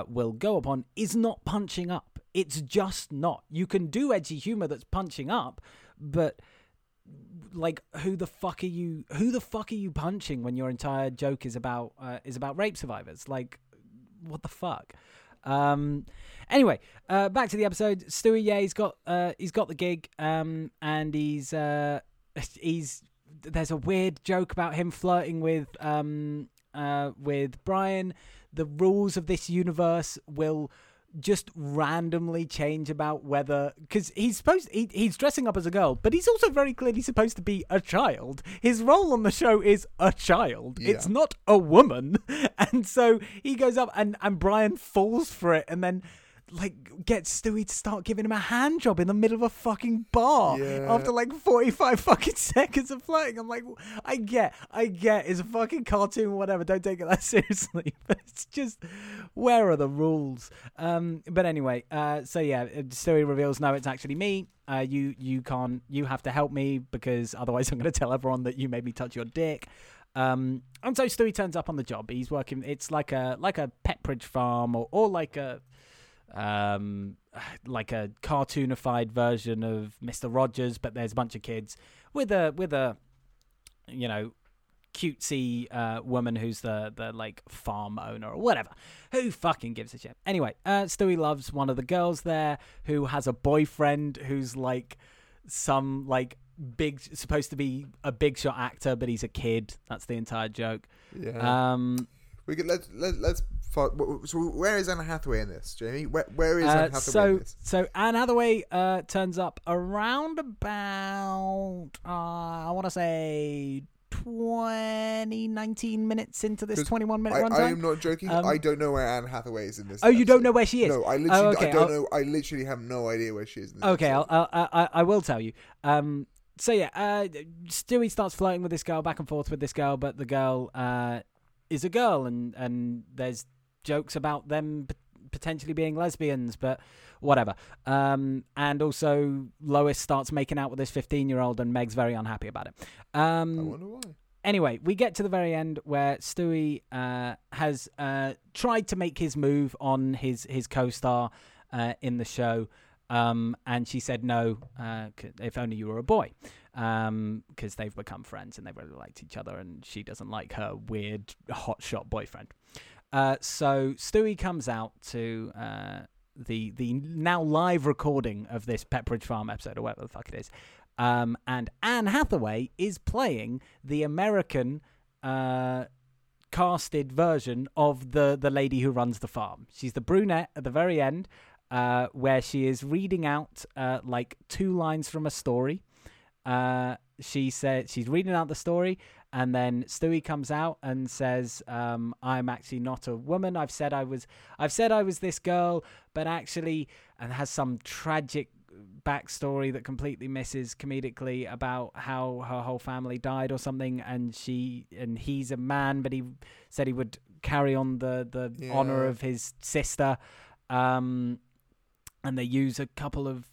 will go upon, is not punching up. It's just not. You can do edgy humor that's punching up, but like, who the fuck are you punching when your entire joke is about rape survivors? Like, what the fuck? Anyway, back to the episode. Stewie, yeah, he's got the gig, and he's there's a weird joke about him flirting with Brian. The rules of this universe will just randomly change about whether, because he's dressing up as a girl, but he's also very clearly supposed to be a child. His role on the show is a child. Yeah. It's not a woman. And so he goes up and Brian falls for it and then like gets Stewie to start giving him a hand job in the middle of a fucking bar after like 45 fucking seconds of flirting. I'm like, I get it's a fucking cartoon, whatever, don't take it that seriously, but it's just, where are the rules? But anyway, so yeah, Stewie reveals, no, it's actually me. You have to help me because otherwise I'm going to tell everyone that you made me touch your dick. And so Stewie turns up on the job. He's working, it's like a Pepperidge Farm or like a cartoonified version of Mr. Rogers, but there's a bunch of kids with a you know, cutesy woman who's the like farm owner or whatever. Who fucking gives a shit? Anyway, Stewie loves one of the girls there who has a boyfriend who's like some like big, supposed to be a big shot actor, but he's a kid. That's the entire joke. Yeah. We could let's so where is Anne Hathaway in this, Jamie? Where is Anne Hathaway in this? So Anne Hathaway turns up around about I want to say 19 minutes into this 21-minute runtime. I am not joking. I don't know where Anne Hathaway is in this. Oh, you don't know where she is? No, I literally I don't know. I literally have no idea where she is in this. Okay, I will tell you. So yeah, Stewie starts flirting with this girl, back and forth with this girl, but the girl is a girl, and there's jokes about them potentially being lesbians, but whatever. And also Lois starts making out with this 15-year-old and Meg's very unhappy about it. I wonder why. Anyway, we get to the very end where Stewie has tried to make his move on his co-star in the show, and she said no, if only you were a boy. Because they've become friends and they really liked each other, and she doesn't like her weird hotshot boyfriend. So Stewie comes out to the now live recording of this Pepperidge Farm episode or whatever the fuck it is, and Anne Hathaway is playing the American casted version of the lady who runs the farm. She's the brunette at the very end, where she is reading out like two lines from a story. She said she's reading out the story, and then Stewie comes out and says, "I'm actually not a woman. I've said I was this girl, but actually," and has some tragic backstory that completely misses comedically about how her whole family died or something, and he's a man, but he said he would carry on the honor of his sister, and they use a couple of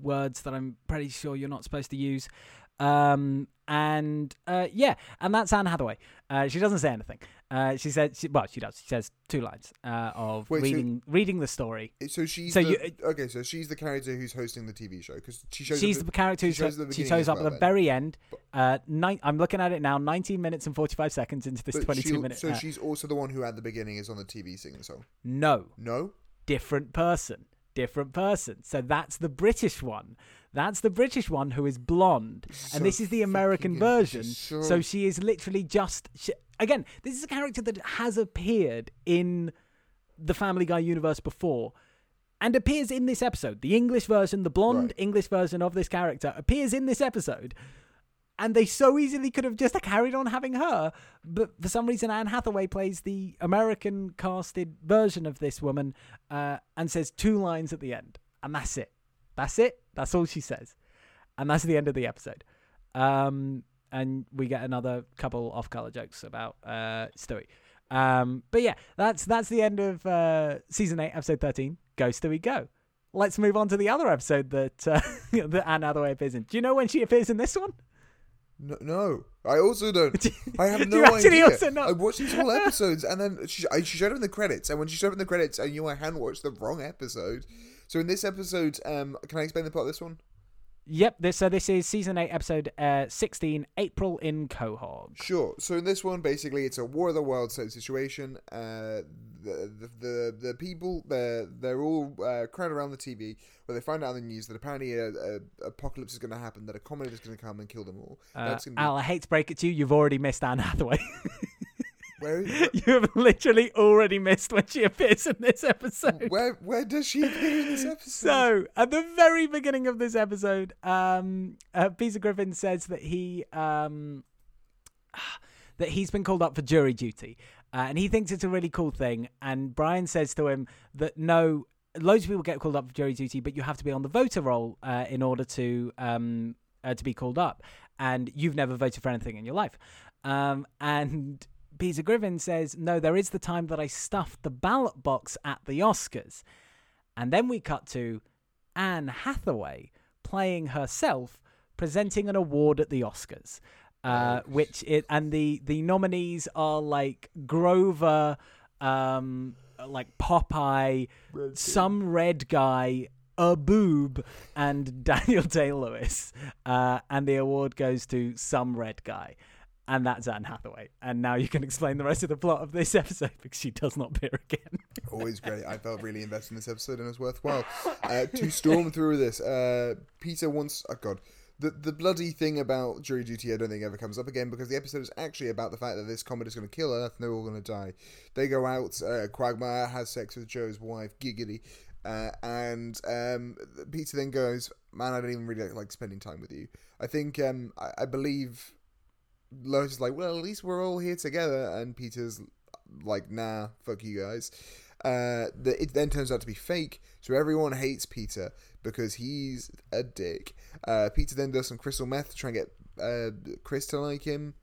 words that I'm pretty sure you're not supposed to use, and that's Anne Hathaway. She doesn't say anything. She says two lines of reading the story. So she's the character who's hosting the TV show, because she shows up at the very end. I'm looking at it now, 19 minutes and 45 seconds into this 22-minute. So she's also the one who at the beginning is on the TV singing song. No, different person. So that's the British one. Who is blonde, and this is the American version. So she is literally again, this is a character that has appeared in the Family Guy universe before, and appears in this episode. The English version, the blonde English version of this character appears in this episode. And they so easily could have just carried on having her, but for some reason Anne Hathaway plays the American casted version of this woman, and says two lines at the end, and that's it. That's all she says, and that's the end of the episode. And we get another couple off-color jokes about Stewie. But yeah, that's the end of season 8, episode 13. Go Stewie, go. let's move on to the other episode that that Anne Hathaway appears in. Do you know when she appears in this one? No, I also don't. I have no idea. I watched these whole episodes, and then she showed up in the credits. And when she showed up in the credits, I knew I hand watched the wrong episode. So in this episode, can I explain the plot of this one? Yep. This is season 8, episode 16, April in Quahog. Sure. So in this one, basically, it's a War of the Worlds type situation. The people they're all crowded around the TV where they find out on the news that apparently a apocalypse is going to happen, that a comet is going to come and kill them all. Al, I hate to break it to you, you've already missed Anne Hathaway. Where is it? You have literally already missed when she appears in this episode. Where does she appear in this episode? So, at the very beginning of this episode, Peter Griffin says that he's been called up for jury duty. And he thinks it's a really cool thing. And Brian says to him that no, loads of people get called up for jury duty, but you have to be on the voter roll in order to be called up. And you've never voted for anything in your life. And Peter Griffin says, no, there is the time that I stuffed the ballot box at the Oscars. And then we cut to Anne Hathaway playing herself, presenting an award at the Oscars, and the nominees are like Grover, like Popeye, some red guy, a boob, and Daniel Day-Lewis. And the award goes to some red guy. And that's Anne Hathaway. And now you can explain the rest of the plot of this episode, because she does not appear again. Always great. I felt really invested in this episode, and it was worthwhile. To storm through this, Peter wants... Oh, God. The bloody thing about jury duty I don't think ever comes up again, because the episode is actually about the fact that this comet is going to kill Earth and they're all going to die. They go out, Quagmire has sex with Joe's wife, giggity. And Peter then goes, man, I don't even really like spending time with you. I think, I believe... Lois is like, well, at least we're all here together, and Peter's like, nah, fuck you guys. It then turns out to be fake, so everyone hates Peter because he's a dick. Peter then does some crystal meth to try and get Chris to like him,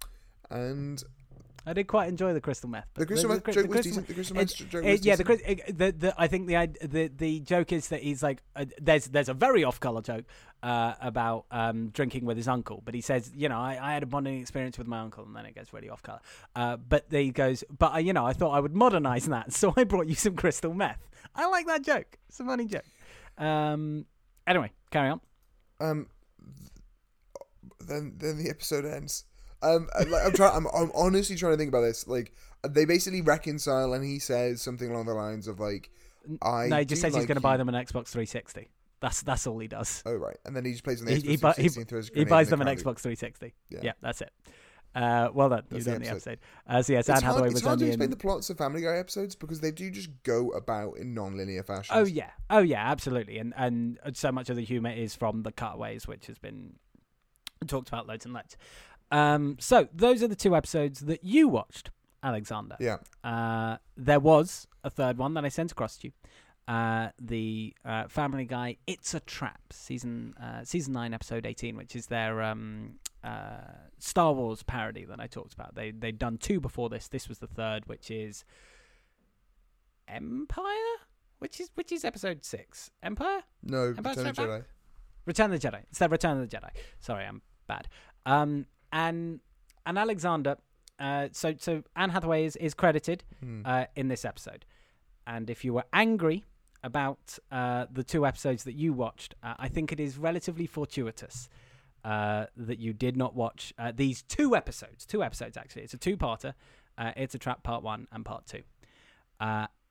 and I did quite enjoy the crystal meth. The crystal meth joke was decent. I think the joke is that he's like, there's a very off-color joke about drinking with his uncle, but he says, you know, I had a bonding experience with my uncle, and then it gets really off-color. But there he goes, but you know, I thought I would modernize that, so I brought you some crystal meth. I like that joke. It's a funny joke. Anyway, carry on. Then the episode ends. I'm honestly trying to think about this. Like, they basically reconcile, and he says something along the lines of like, he just says like he's going to buy them an Xbox 360. That's all he does. Oh right, and then he just plays on the Xbox 360 and throws a grenade. He buys them an Xbox 360. Yeah, that's it. Well done, you've done the episode. So yes, Anne Hathaway was on the. It's hard to explain the plots of Family Guy episodes because they do just go about in non-linear fashion. Oh yeah, absolutely, and so much of the humor is from the cutaways, which has been talked about loads and loads. So those are the two episodes that you watched, Alexander. Yeah. There was a third one that I sent across to you. The Family Guy, It's a Trap, season 9, episode 18, which is their Star Wars parody that I talked about. They'd done two before this. This was the third, which is Empire, which is episode 6. Empire? No, Return of the Jedi. Return of the Jedi. It's their Return of the Jedi. Sorry, I'm bad. And Alexander, so Anne Hathaway is credited in this episode. And if you were angry about the two episodes that you watched, I think it is relatively fortuitous that you did not watch these two episodes actually. It's a two-parter. It's a Trap Part 1 and Part 2.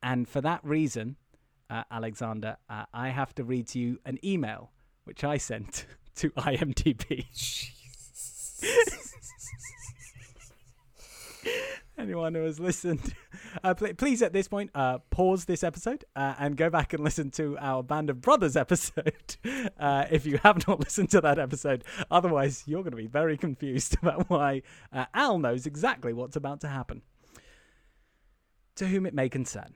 And for that reason, Alexander, I have to read to you an email which I sent to IMDb. Anyone who has listened, please at this point pause this episode and go back and listen to our Band of Brothers episode if you have not listened to that episode. Otherwise, you're going to be very confused about why Al knows exactly what's about to happen. To whom it may concern,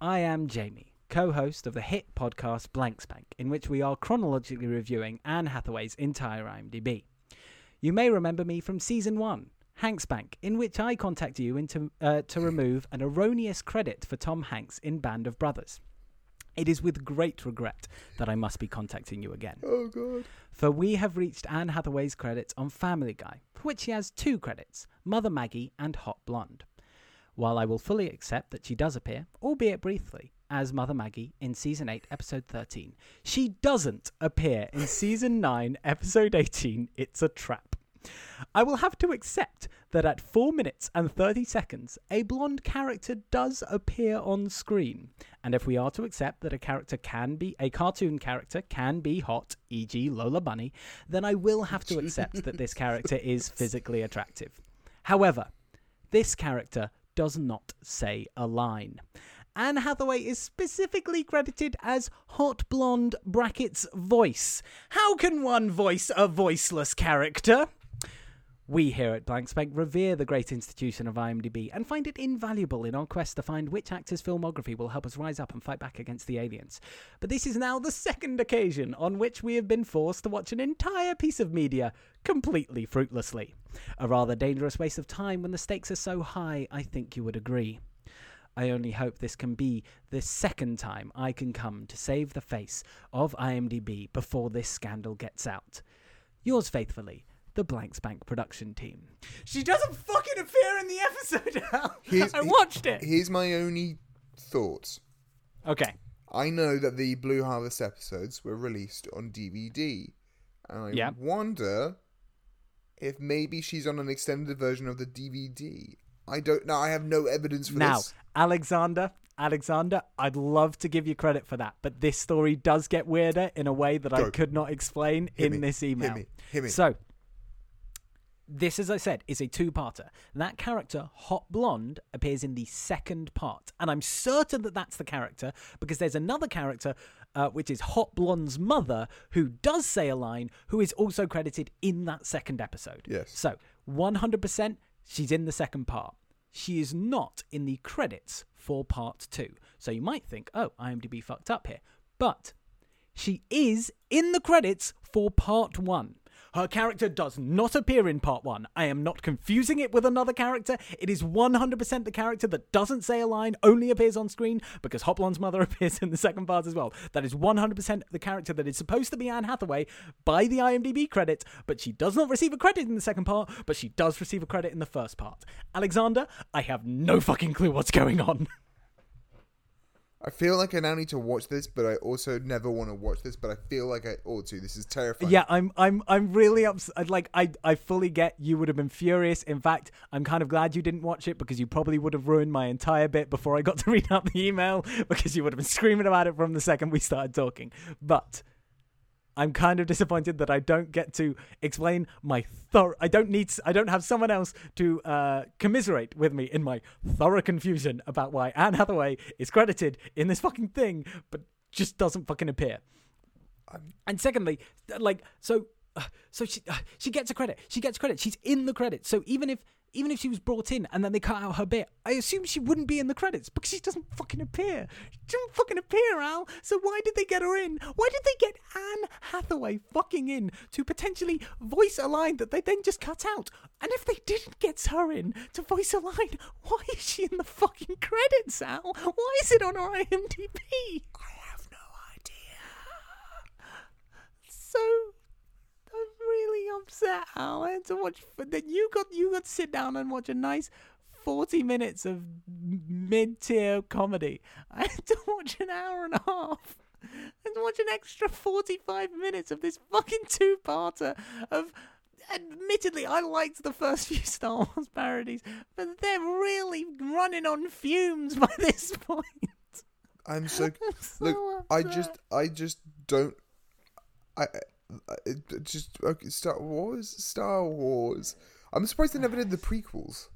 I am Jamie, co-host of the hit podcast Blank Spank, in which we are chronologically reviewing Anne Hathaway's entire IMDb. You may remember me from Season 1, Hank's Bank, in which I contacted you to remove an erroneous credit for Tom Hanks in Band of Brothers. It is with great regret that I must be contacting you again. Oh, God. For we have reached Anne Hathaway's credits on Family Guy, for which she has 2 credits, Mother Maggie and Hot Blonde. While I will fully accept that she does appear, albeit briefly, as Mother Maggie in Season 8, Episode 13, she doesn't appear in Season 9, Episode 18, It's a Trap. I will have to accept that at 4 minutes and 30 seconds, a blonde character does appear on screen. And if we are to accept that a cartoon character can be hot, e.g. Lola Bunny, then I will have to accept that this character is physically attractive. However, this character does not say a line. Anne Hathaway is specifically credited as Hot Blonde brackets voice. How can one voice a voiceless character? We here at Blank Spank revere the great institution of IMDb and find it invaluable in our quest to find which actor's filmography will help us rise up and fight back against the aliens. But this is now the 2nd occasion on which we have been forced to watch an entire piece of media completely fruitlessly. A rather dangerous waste of time when the stakes are so high, I think you would agree. I only hope this can be the 2nd time I can come to save the face of IMDb before this scandal gets out. Yours faithfully, the Blank Spank production team. She doesn't fucking appear in the episode, Al. I watched it. Here's my only thoughts. Okay. I know that the Blue Harvest episodes were released on DVD. And I wonder if maybe she's on an extended version of the DVD. I don't know. I have no evidence for this. Now, Alexander, I'd love to give you credit for that, but this story does get weirder in a way that I could not explain in this email. Hit me. So, this, as I said, is a 2-parter. That character, Hot Blonde, appears in the 2nd part, and I'm certain that that's the character because there's another character, which is Hot Blonde's mother, who does say a line, who is also credited in that 2nd episode. Yes. So, 100%. She's in the 2nd part. She is not in the credits for part 2. So you might think, oh, IMDb fucked up here. But she is in the credits for part 1. Her character does not appear in part 1. I am not confusing it with another character. It is 100% the character that doesn't say a line, only appears on screen, because Hot Blonde's mother appears in the 2nd part as well. That is 100% the character that is supposed to be Anne Hathaway by the IMDb credits, but she does not receive a credit in the 2nd part, but she does receive a credit in the 1st part. Alexander, I have no fucking clue what's going on. I feel like I now need to watch this, but I also never want to watch this, but I feel like I ought to. This is terrifying. Yeah, I'm really upset. Like, I fully get you would have been furious. In fact, I'm kind of glad you didn't watch it because you probably would have ruined my entire bit before I got to read out the email because you would have been screaming about it from the second we started talking. But I'm kind of disappointed that I don't get to explain my I don't have someone else to commiserate with me in my thorough confusion about why Anne Hathaway is credited in this fucking thing, but just doesn't fucking appear. And secondly, like, so she gets a credit. She's in the credits. So even if she was brought in and then they cut out her bit, I assume she wouldn't be in the credits because she doesn't fucking appear. She doesn't fucking appear, Al. So why did they get her in? Why did they get Anne Hathaway fucking in to potentially voice a line that they then just cut out? And if they didn't get her in to voice a line, why is she in the fucking credits, Al? Why is it on her IMDb? I have no idea. So I'm really upset, Al. I had to watch. Then you got to sit down and watch a nice 40 minutes of mid-tier comedy. I had to watch an hour and a half. I had to watch an extra 45 minutes of this fucking 2-parter of. Admittedly, I liked the first few Star Wars parodies, but they're really running on fumes by this point. I'm so look, upset. I just don't. Star Wars. I'm surprised they never did the prequels.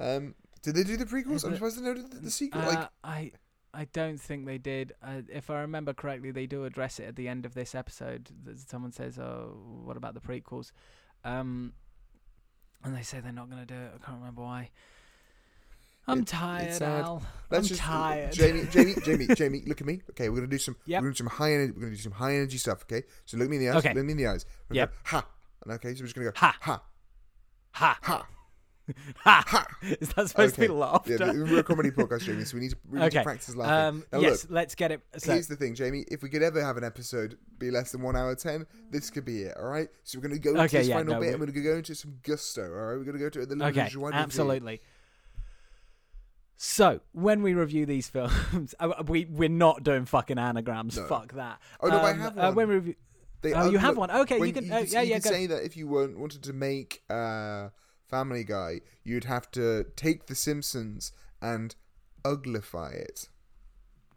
Did they do the prequels? I'm surprised they never did the sequel. I don't think they did. If I remember correctly, they do address it at the end of this episode. Someone says, "Oh, what about the prequels?" And they say they're not going to do it. I can't remember why. I'm tired, Al. I'm tired. Jamie, look at me. Okay, we're gonna do some. Yep. We're gonna do some high energy stuff. Okay, so look me in the eyes. Look me in the eyes. We're gonna go, ha. And okay, so we're just gonna go ha. Ha. Ha. Ha. Ha! Is that supposed to be laughter? Yeah, we're a comedy podcast, Jamie, so we need to practice laughing. Yes, look, let's get it. So, here's the thing, Jamie. If we could ever have an episode be less than 1 hour 10, this could be it, all right? So we're going to go into this final bit, and we're going to go into some gusto, all right? We're going to go to it. Absolutely. So, when we review these films, we're not doing fucking anagrams. No. Fuck that. Oh, no, I have one. When we review... You have one. Okay, you can... You can say that if you wanted to make... Family Guy, you'd have to take The Simpsons and uglify it.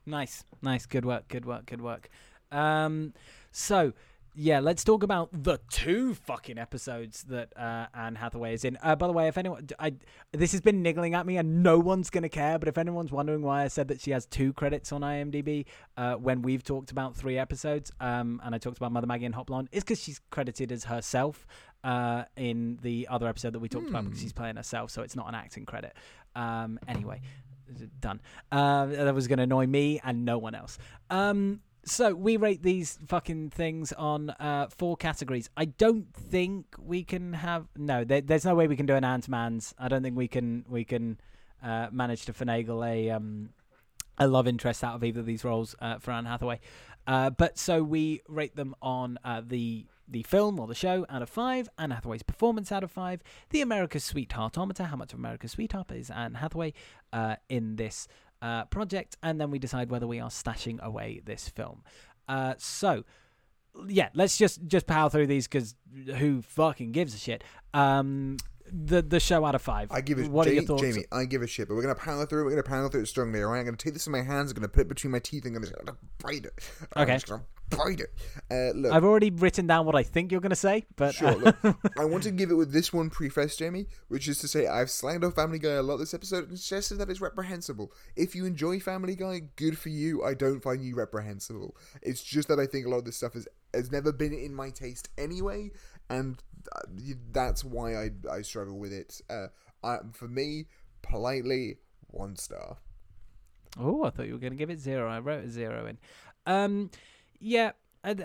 Nice. Good work. So, let's talk about the 2 fucking episodes that Anne Hathaway is in. By the way, if anyone... this has been niggling at me and no one's going to care, but if anyone's wondering why I said that she has 2 credits on IMDb when we've talked about 3 episodes, and I talked about Mother Maggie and Hot Blonde, it's because she's credited as herself in the other episode that we talked about, because she's playing herself, so it's not an acting credit. Anyway, done. That was going to annoy me and no one else. So we rate these fucking things on 4 categories. I don't think we can have... No, there's no way we can do an Ant-Man's. I don't think we can manage to finagle a love interest out of either of these roles for Anne Hathaway. But so we rate them on the film or the show out of 5, Anne Hathaway's performance out of 5, the America's Sweetheartometer, how much of America's Sweetheart is Anne Hathaway in this project, and then we decide whether we are stashing away this film. Let's just power through these, because who fucking gives a shit? The show out of 5. Jamie, I give a shit, but we're going to power through it. We're going to power through it strongly, all right? I'm going to take this in my hands. I'm going to put it between my teeth. I'm going to bite it. Okay. I'm just going to bite it. Look, I've already written down what I think you're going to say, but... Sure, look, I want to give it with this one preface, Jamie, which is to say I've slanged off Family Guy a lot this episode and suggested that it's reprehensible. If you enjoy Family Guy, good for you. I don't find you reprehensible. It's just that I think a lot of this stuff has never been in my taste anyway, and that's why I struggle with it. For me, politely, 1 star. Oh, I thought you were going to give it 0. I wrote a 0 in.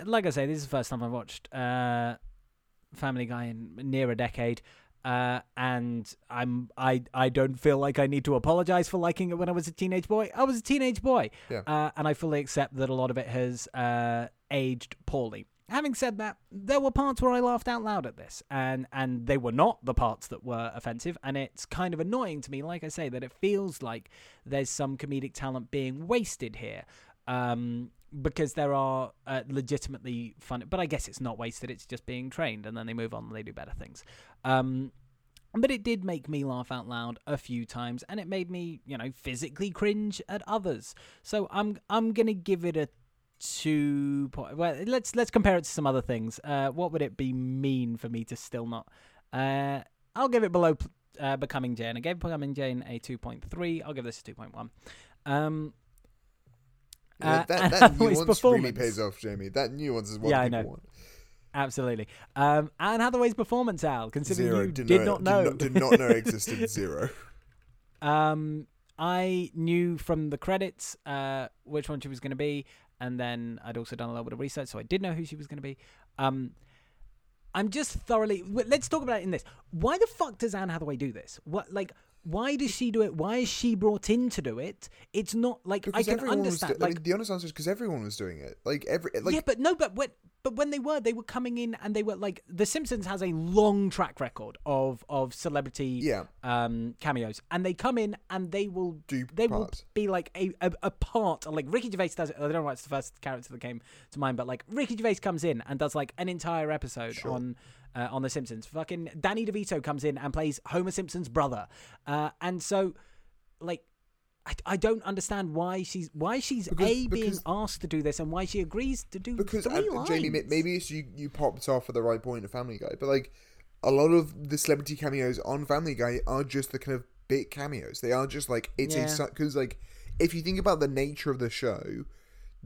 Like I say, this is the first time I've watched Family Guy in near a decade, and I don't feel like I need to apologize for liking it when I was a teenage boy. I was a teenage boy, yeah. And I fully accept that a lot of it has aged poorly. Having said that, there were parts where I laughed out loud at this, and they were not the parts that were offensive, and it's kind of annoying to me, like I say, that it feels like there's some comedic talent being wasted here, because there are legitimately funny... But I guess it's not wasted, it's just being trained, and then they move on and they do better things. But it did make me laugh out loud a few times, and it made me, physically cringe at others. So I'm going to give it a 2 point. Well, let's compare it to some other things. What would it be mean for me to still not? I'll give it below Becoming Jane. I gave Becoming Jane a 2.3. I'll give this a 2.1. That nuance really pays off, Jamie. That nuance is what people want. Absolutely. Anne Hathaway's performance, Al, considering 0, you did not know existed, 0. I knew from the credits which one she was going to be. And then I'd also done a little bit of research, so I did know who she was going to be. I'm just thoroughly... Let's talk about it in this. Why the fuck does Anne Hathaway do this? Why does she do it? Why is she brought in to do it? It's not like... Because I can understand. The honest answer is because everyone was doing it. But when they were coming in and they were like... The Simpsons has a long track record of celebrity cameos. And they come in and they will be like a part. Like Ricky Gervais does it. I don't know why it's the first character that came to mind. But like Ricky Gervais comes in and does like an entire episode on The Simpsons. Fucking Danny DeVito comes in and plays Homer Simpson's brother, and so like I don't understand why she's being asked to do this and why she agrees to do. Because 3 lines. Jamie, maybe it's you popped off at the right point of Family Guy, but like a lot of the celebrity cameos on Family Guy are just the kind of bit cameos. They are just like because like if you think about the nature of the show.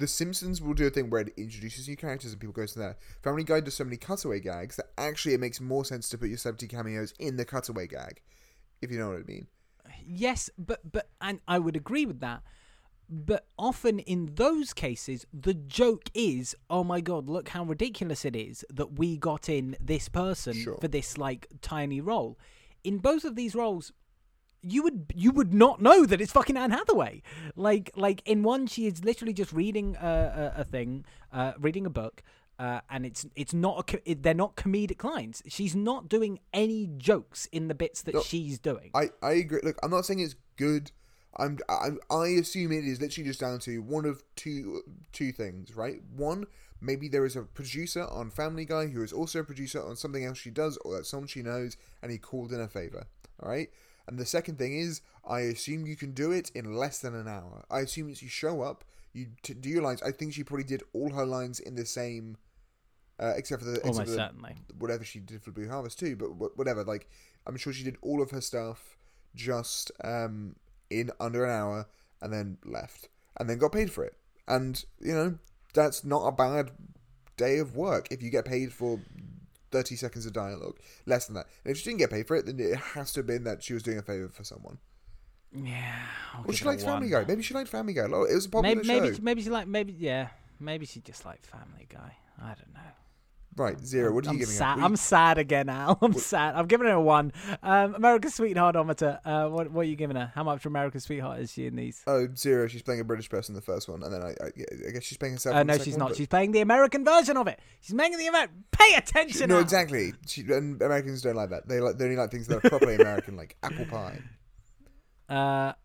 The Simpsons will do a thing where it introduces new characters and people go to that. Family Guy does so many cutaway gags that actually it makes more sense to put your celebrity cameos in the cutaway gag, if you know what I mean. Yes, but and I would agree with that. But often in those cases, the joke is, oh my God, look how ridiculous it is that we got in this person for this like tiny role. in both of these roles, you would not know that it's fucking Anne Hathaway. Like in one, she is literally just reading a book. And they're not comedic lines. She's not doing any jokes in the bits that she's doing. I agree. Look, I'm not saying it's good. I assume it is literally just down to one of two things, right? One, maybe there is a producer on Family Guy who is also a producer on something else she does or that someone she knows, and he called in a favor. All right. And the second thing is, I assume you can do it in less than an hour. I assume it's you show up, you do your lines. I think she probably did all her lines in the same. Except for whatever she did for Blue Harvest too, but whatever. Like, I'm sure she did all of her stuff just in under an hour, and then left, and then got paid for it. And you know, that's not a bad day of work if you get paid for 30 seconds of dialogue, less than that. And if she didn't get paid for it, then it has to have been that she was doing a favor for someone. Yeah. Or she liked Family Guy. Maybe she liked Family Guy. It was a popular show. Maybe she just liked Family Guy. I don't know. Right, 0. What are you giving it? I'm sad again, Al. I'm sad. I've given it a 1. America's Sweetheart-ometer. What are you giving her? How much of America's Sweetheart is she in these? 0. She's playing a British person in the first one, and then I guess she's playing herself in the second. No, she's not. But... she's playing the American version of it. She's making the American... Pay attention, Al! No, exactly. And Americans don't like that. They only like things that are properly American, like apple pie.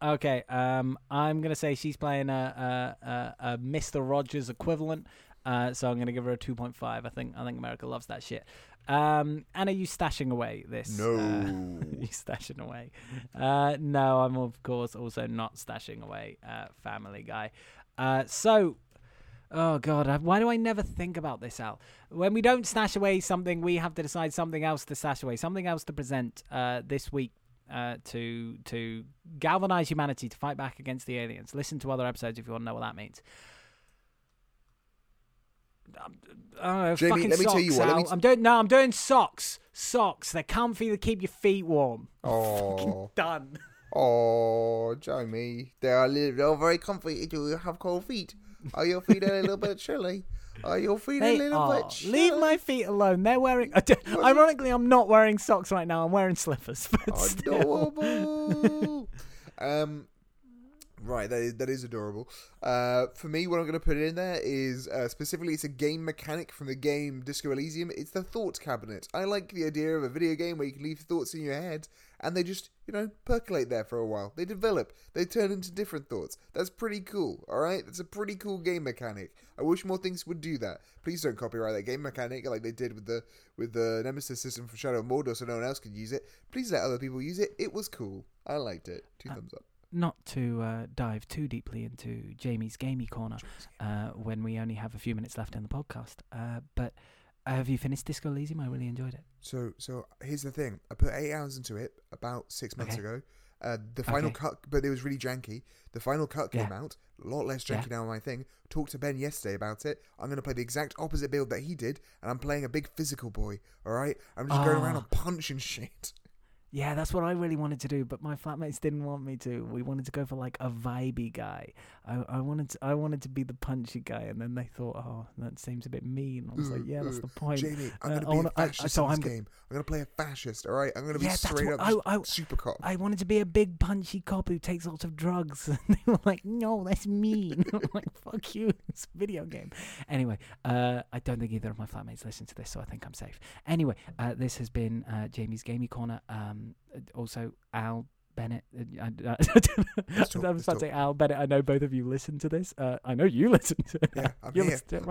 Okay. I'm going to say she's playing a Mr. Rogers equivalent. So I'm going to give her a 2.5. I think America loves that shit. Anna, are you stashing away this? No. You stashing away? No, I'm of course also not stashing away Family Guy. So, oh God, why do I never think about this, Al? When we don't stash away something, we have to decide something else to stash away, something else to present this week. To galvanize humanity to fight back against the aliens. Listen to other episodes if you want to know what that means. Jamie, fucking let me socks, tell you what. I'm doing socks. Socks. They're comfy. They keep your feet warm. Oh, fucking done. Oh, Jamie, they are very comfy. Do you have cold feet? Are your feet a little bit chilly? Are your feet a little bit chilly? Leave my feet alone. They're wearing. Ironically, I'm not wearing socks right now. I'm wearing slippers. But adorable. Right, that is adorable. For me, what I'm going to put in there is, specifically, it's a game mechanic from the game Disco Elysium. It's the Thought Cabinet. I like the idea of a video game where you can leave thoughts in your head, and they just, percolate there for a while. They develop. They turn into different thoughts. That's pretty cool, all right? That's a pretty cool game mechanic. I wish more things would do that. Please don't copyright that game mechanic like they did with the Nemesis system from Shadow of Mordor so no one else could use it. Please let other people use it. It was cool. I liked it. 2 thumbs up. Not to dive too deeply into Jamie's gamey corner when we only have a few minutes left in the podcast, but have you finished Disco Elysium? I really enjoyed it. So here's the thing. I put 8 hours into it about 6 months ago. The final cut, but it was really janky. The final cut came out. A lot less janky now on my thing. Talked to Ben yesterday about it. I'm going to play the exact opposite build that he did, and I'm playing a big physical boy, all right? I'm just going around and punching shit. Yeah, that's what I really wanted to do, but my flatmates didn't want me to. We wanted to go for like a vibey guy. I wanted to be the punchy guy, and then they thought, oh, that seems a bit mean. I was like, yeah, that's the point. Jamie, I'm going to be a fascist in this game. I'm going to play a fascist, all right? I'm going to be straight up super cop. I wanted to be a big punchy cop who takes lots of drugs. And they were like, no, that's mean. I'm like, fuck you, it's a video game. Anyway, I don't think either of my flatmates listen to this, so I think I'm safe. Anyway, this has been Jamie's Gamey Corner. Also, Al Bennett. I was about to say Al Bennett. I know both of you listen to this. I know you listen to it. Yeah,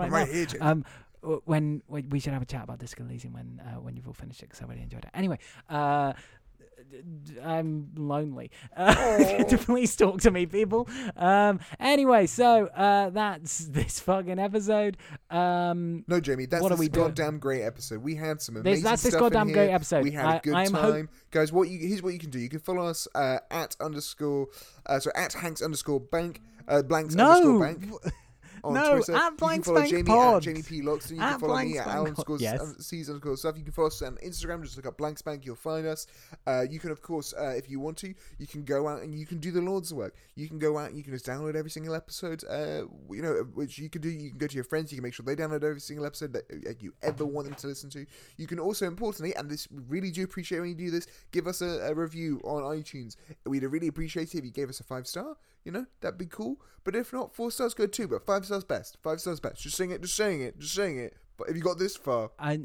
I'm right here. When we should have a chat about Disco Elysium when you've all finished it, because I really enjoyed it. Anyway, I'm lonely. Please talk to me, people. Anyway, so that's this fucking episode. No, Jamie, that's this goddamn great episode. We had some amazing stuff. That's this goddamn great episode. We had a good time, guys. Here's what you can do. You can follow us at Hanks_Bank. Blanks _Bank. on Twitter. At Blank Spank Jamie Pod. At Jamie P. Loxon. You can follow me at Alan_Season_Stuff. You can follow us on Instagram. Just look up Blank Spank. You'll find us. You can, of course, if you want to, you can go out and you can do the Lord's work. You can go out and you can just download every single episode, you know, which you can do. You can go to your friends. You can make sure they download every single episode that you ever want them to listen to. You can also, importantly, and this we really do appreciate when you do this, give us a review on iTunes. We'd really appreciate it if you gave us a 5-star. You know, that'd be cool. But if not, 4 stars go too, but 5 stars best. 5 stars best. Just saying it. But if you got this far, I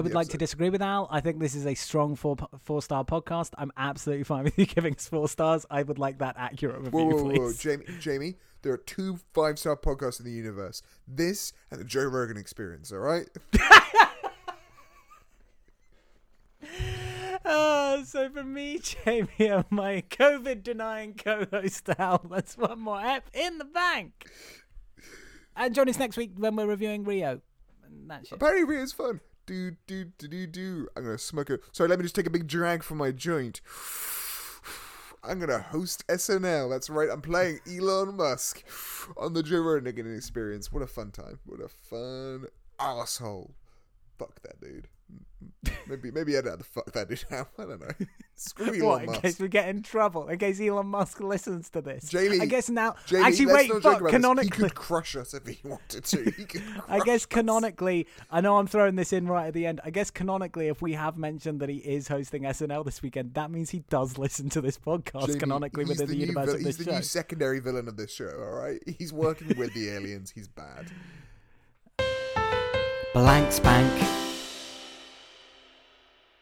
would like to disagree with Al. I think this is a strong four-star podcast. I'm absolutely fine with you giving us 4 stars. I would like that accurate review, whoa, please. Jamie, there are 2 5-star podcasts in the universe. This and the Joe Rogan Experience, all right? So for me, Jamie, and my COVID-denying co-host Al, that's one more F in the bank. And join us next week when we're reviewing Rio. And that shit. Apparently Rio's fun. I'm going to smoke it. Sorry, let me just take a big drag from my joint. I'm going to host SNL. That's right, I'm playing Elon Musk on the Joe Rogan Experience. What a fun time. What a fun asshole. Fuck that dude. Maybe I'd have to fuck that dude out. I don't know. Screw Elon Musk. In case we get in trouble. In case Elon Musk listens to this. Jamie, I guess now. Jamie, actually, wait. Fuck. Canonically, he could crush us if he wanted to. Canonically, I know I'm throwing this in right at the end. I guess canonically, if we have mentioned that he is hosting SNL this weekend, that means he does listen to this podcast. Jamie, canonically within the universe of this show. He's the new secondary villain of this show. All right, he's working with the aliens. He's bad. Blank Spank.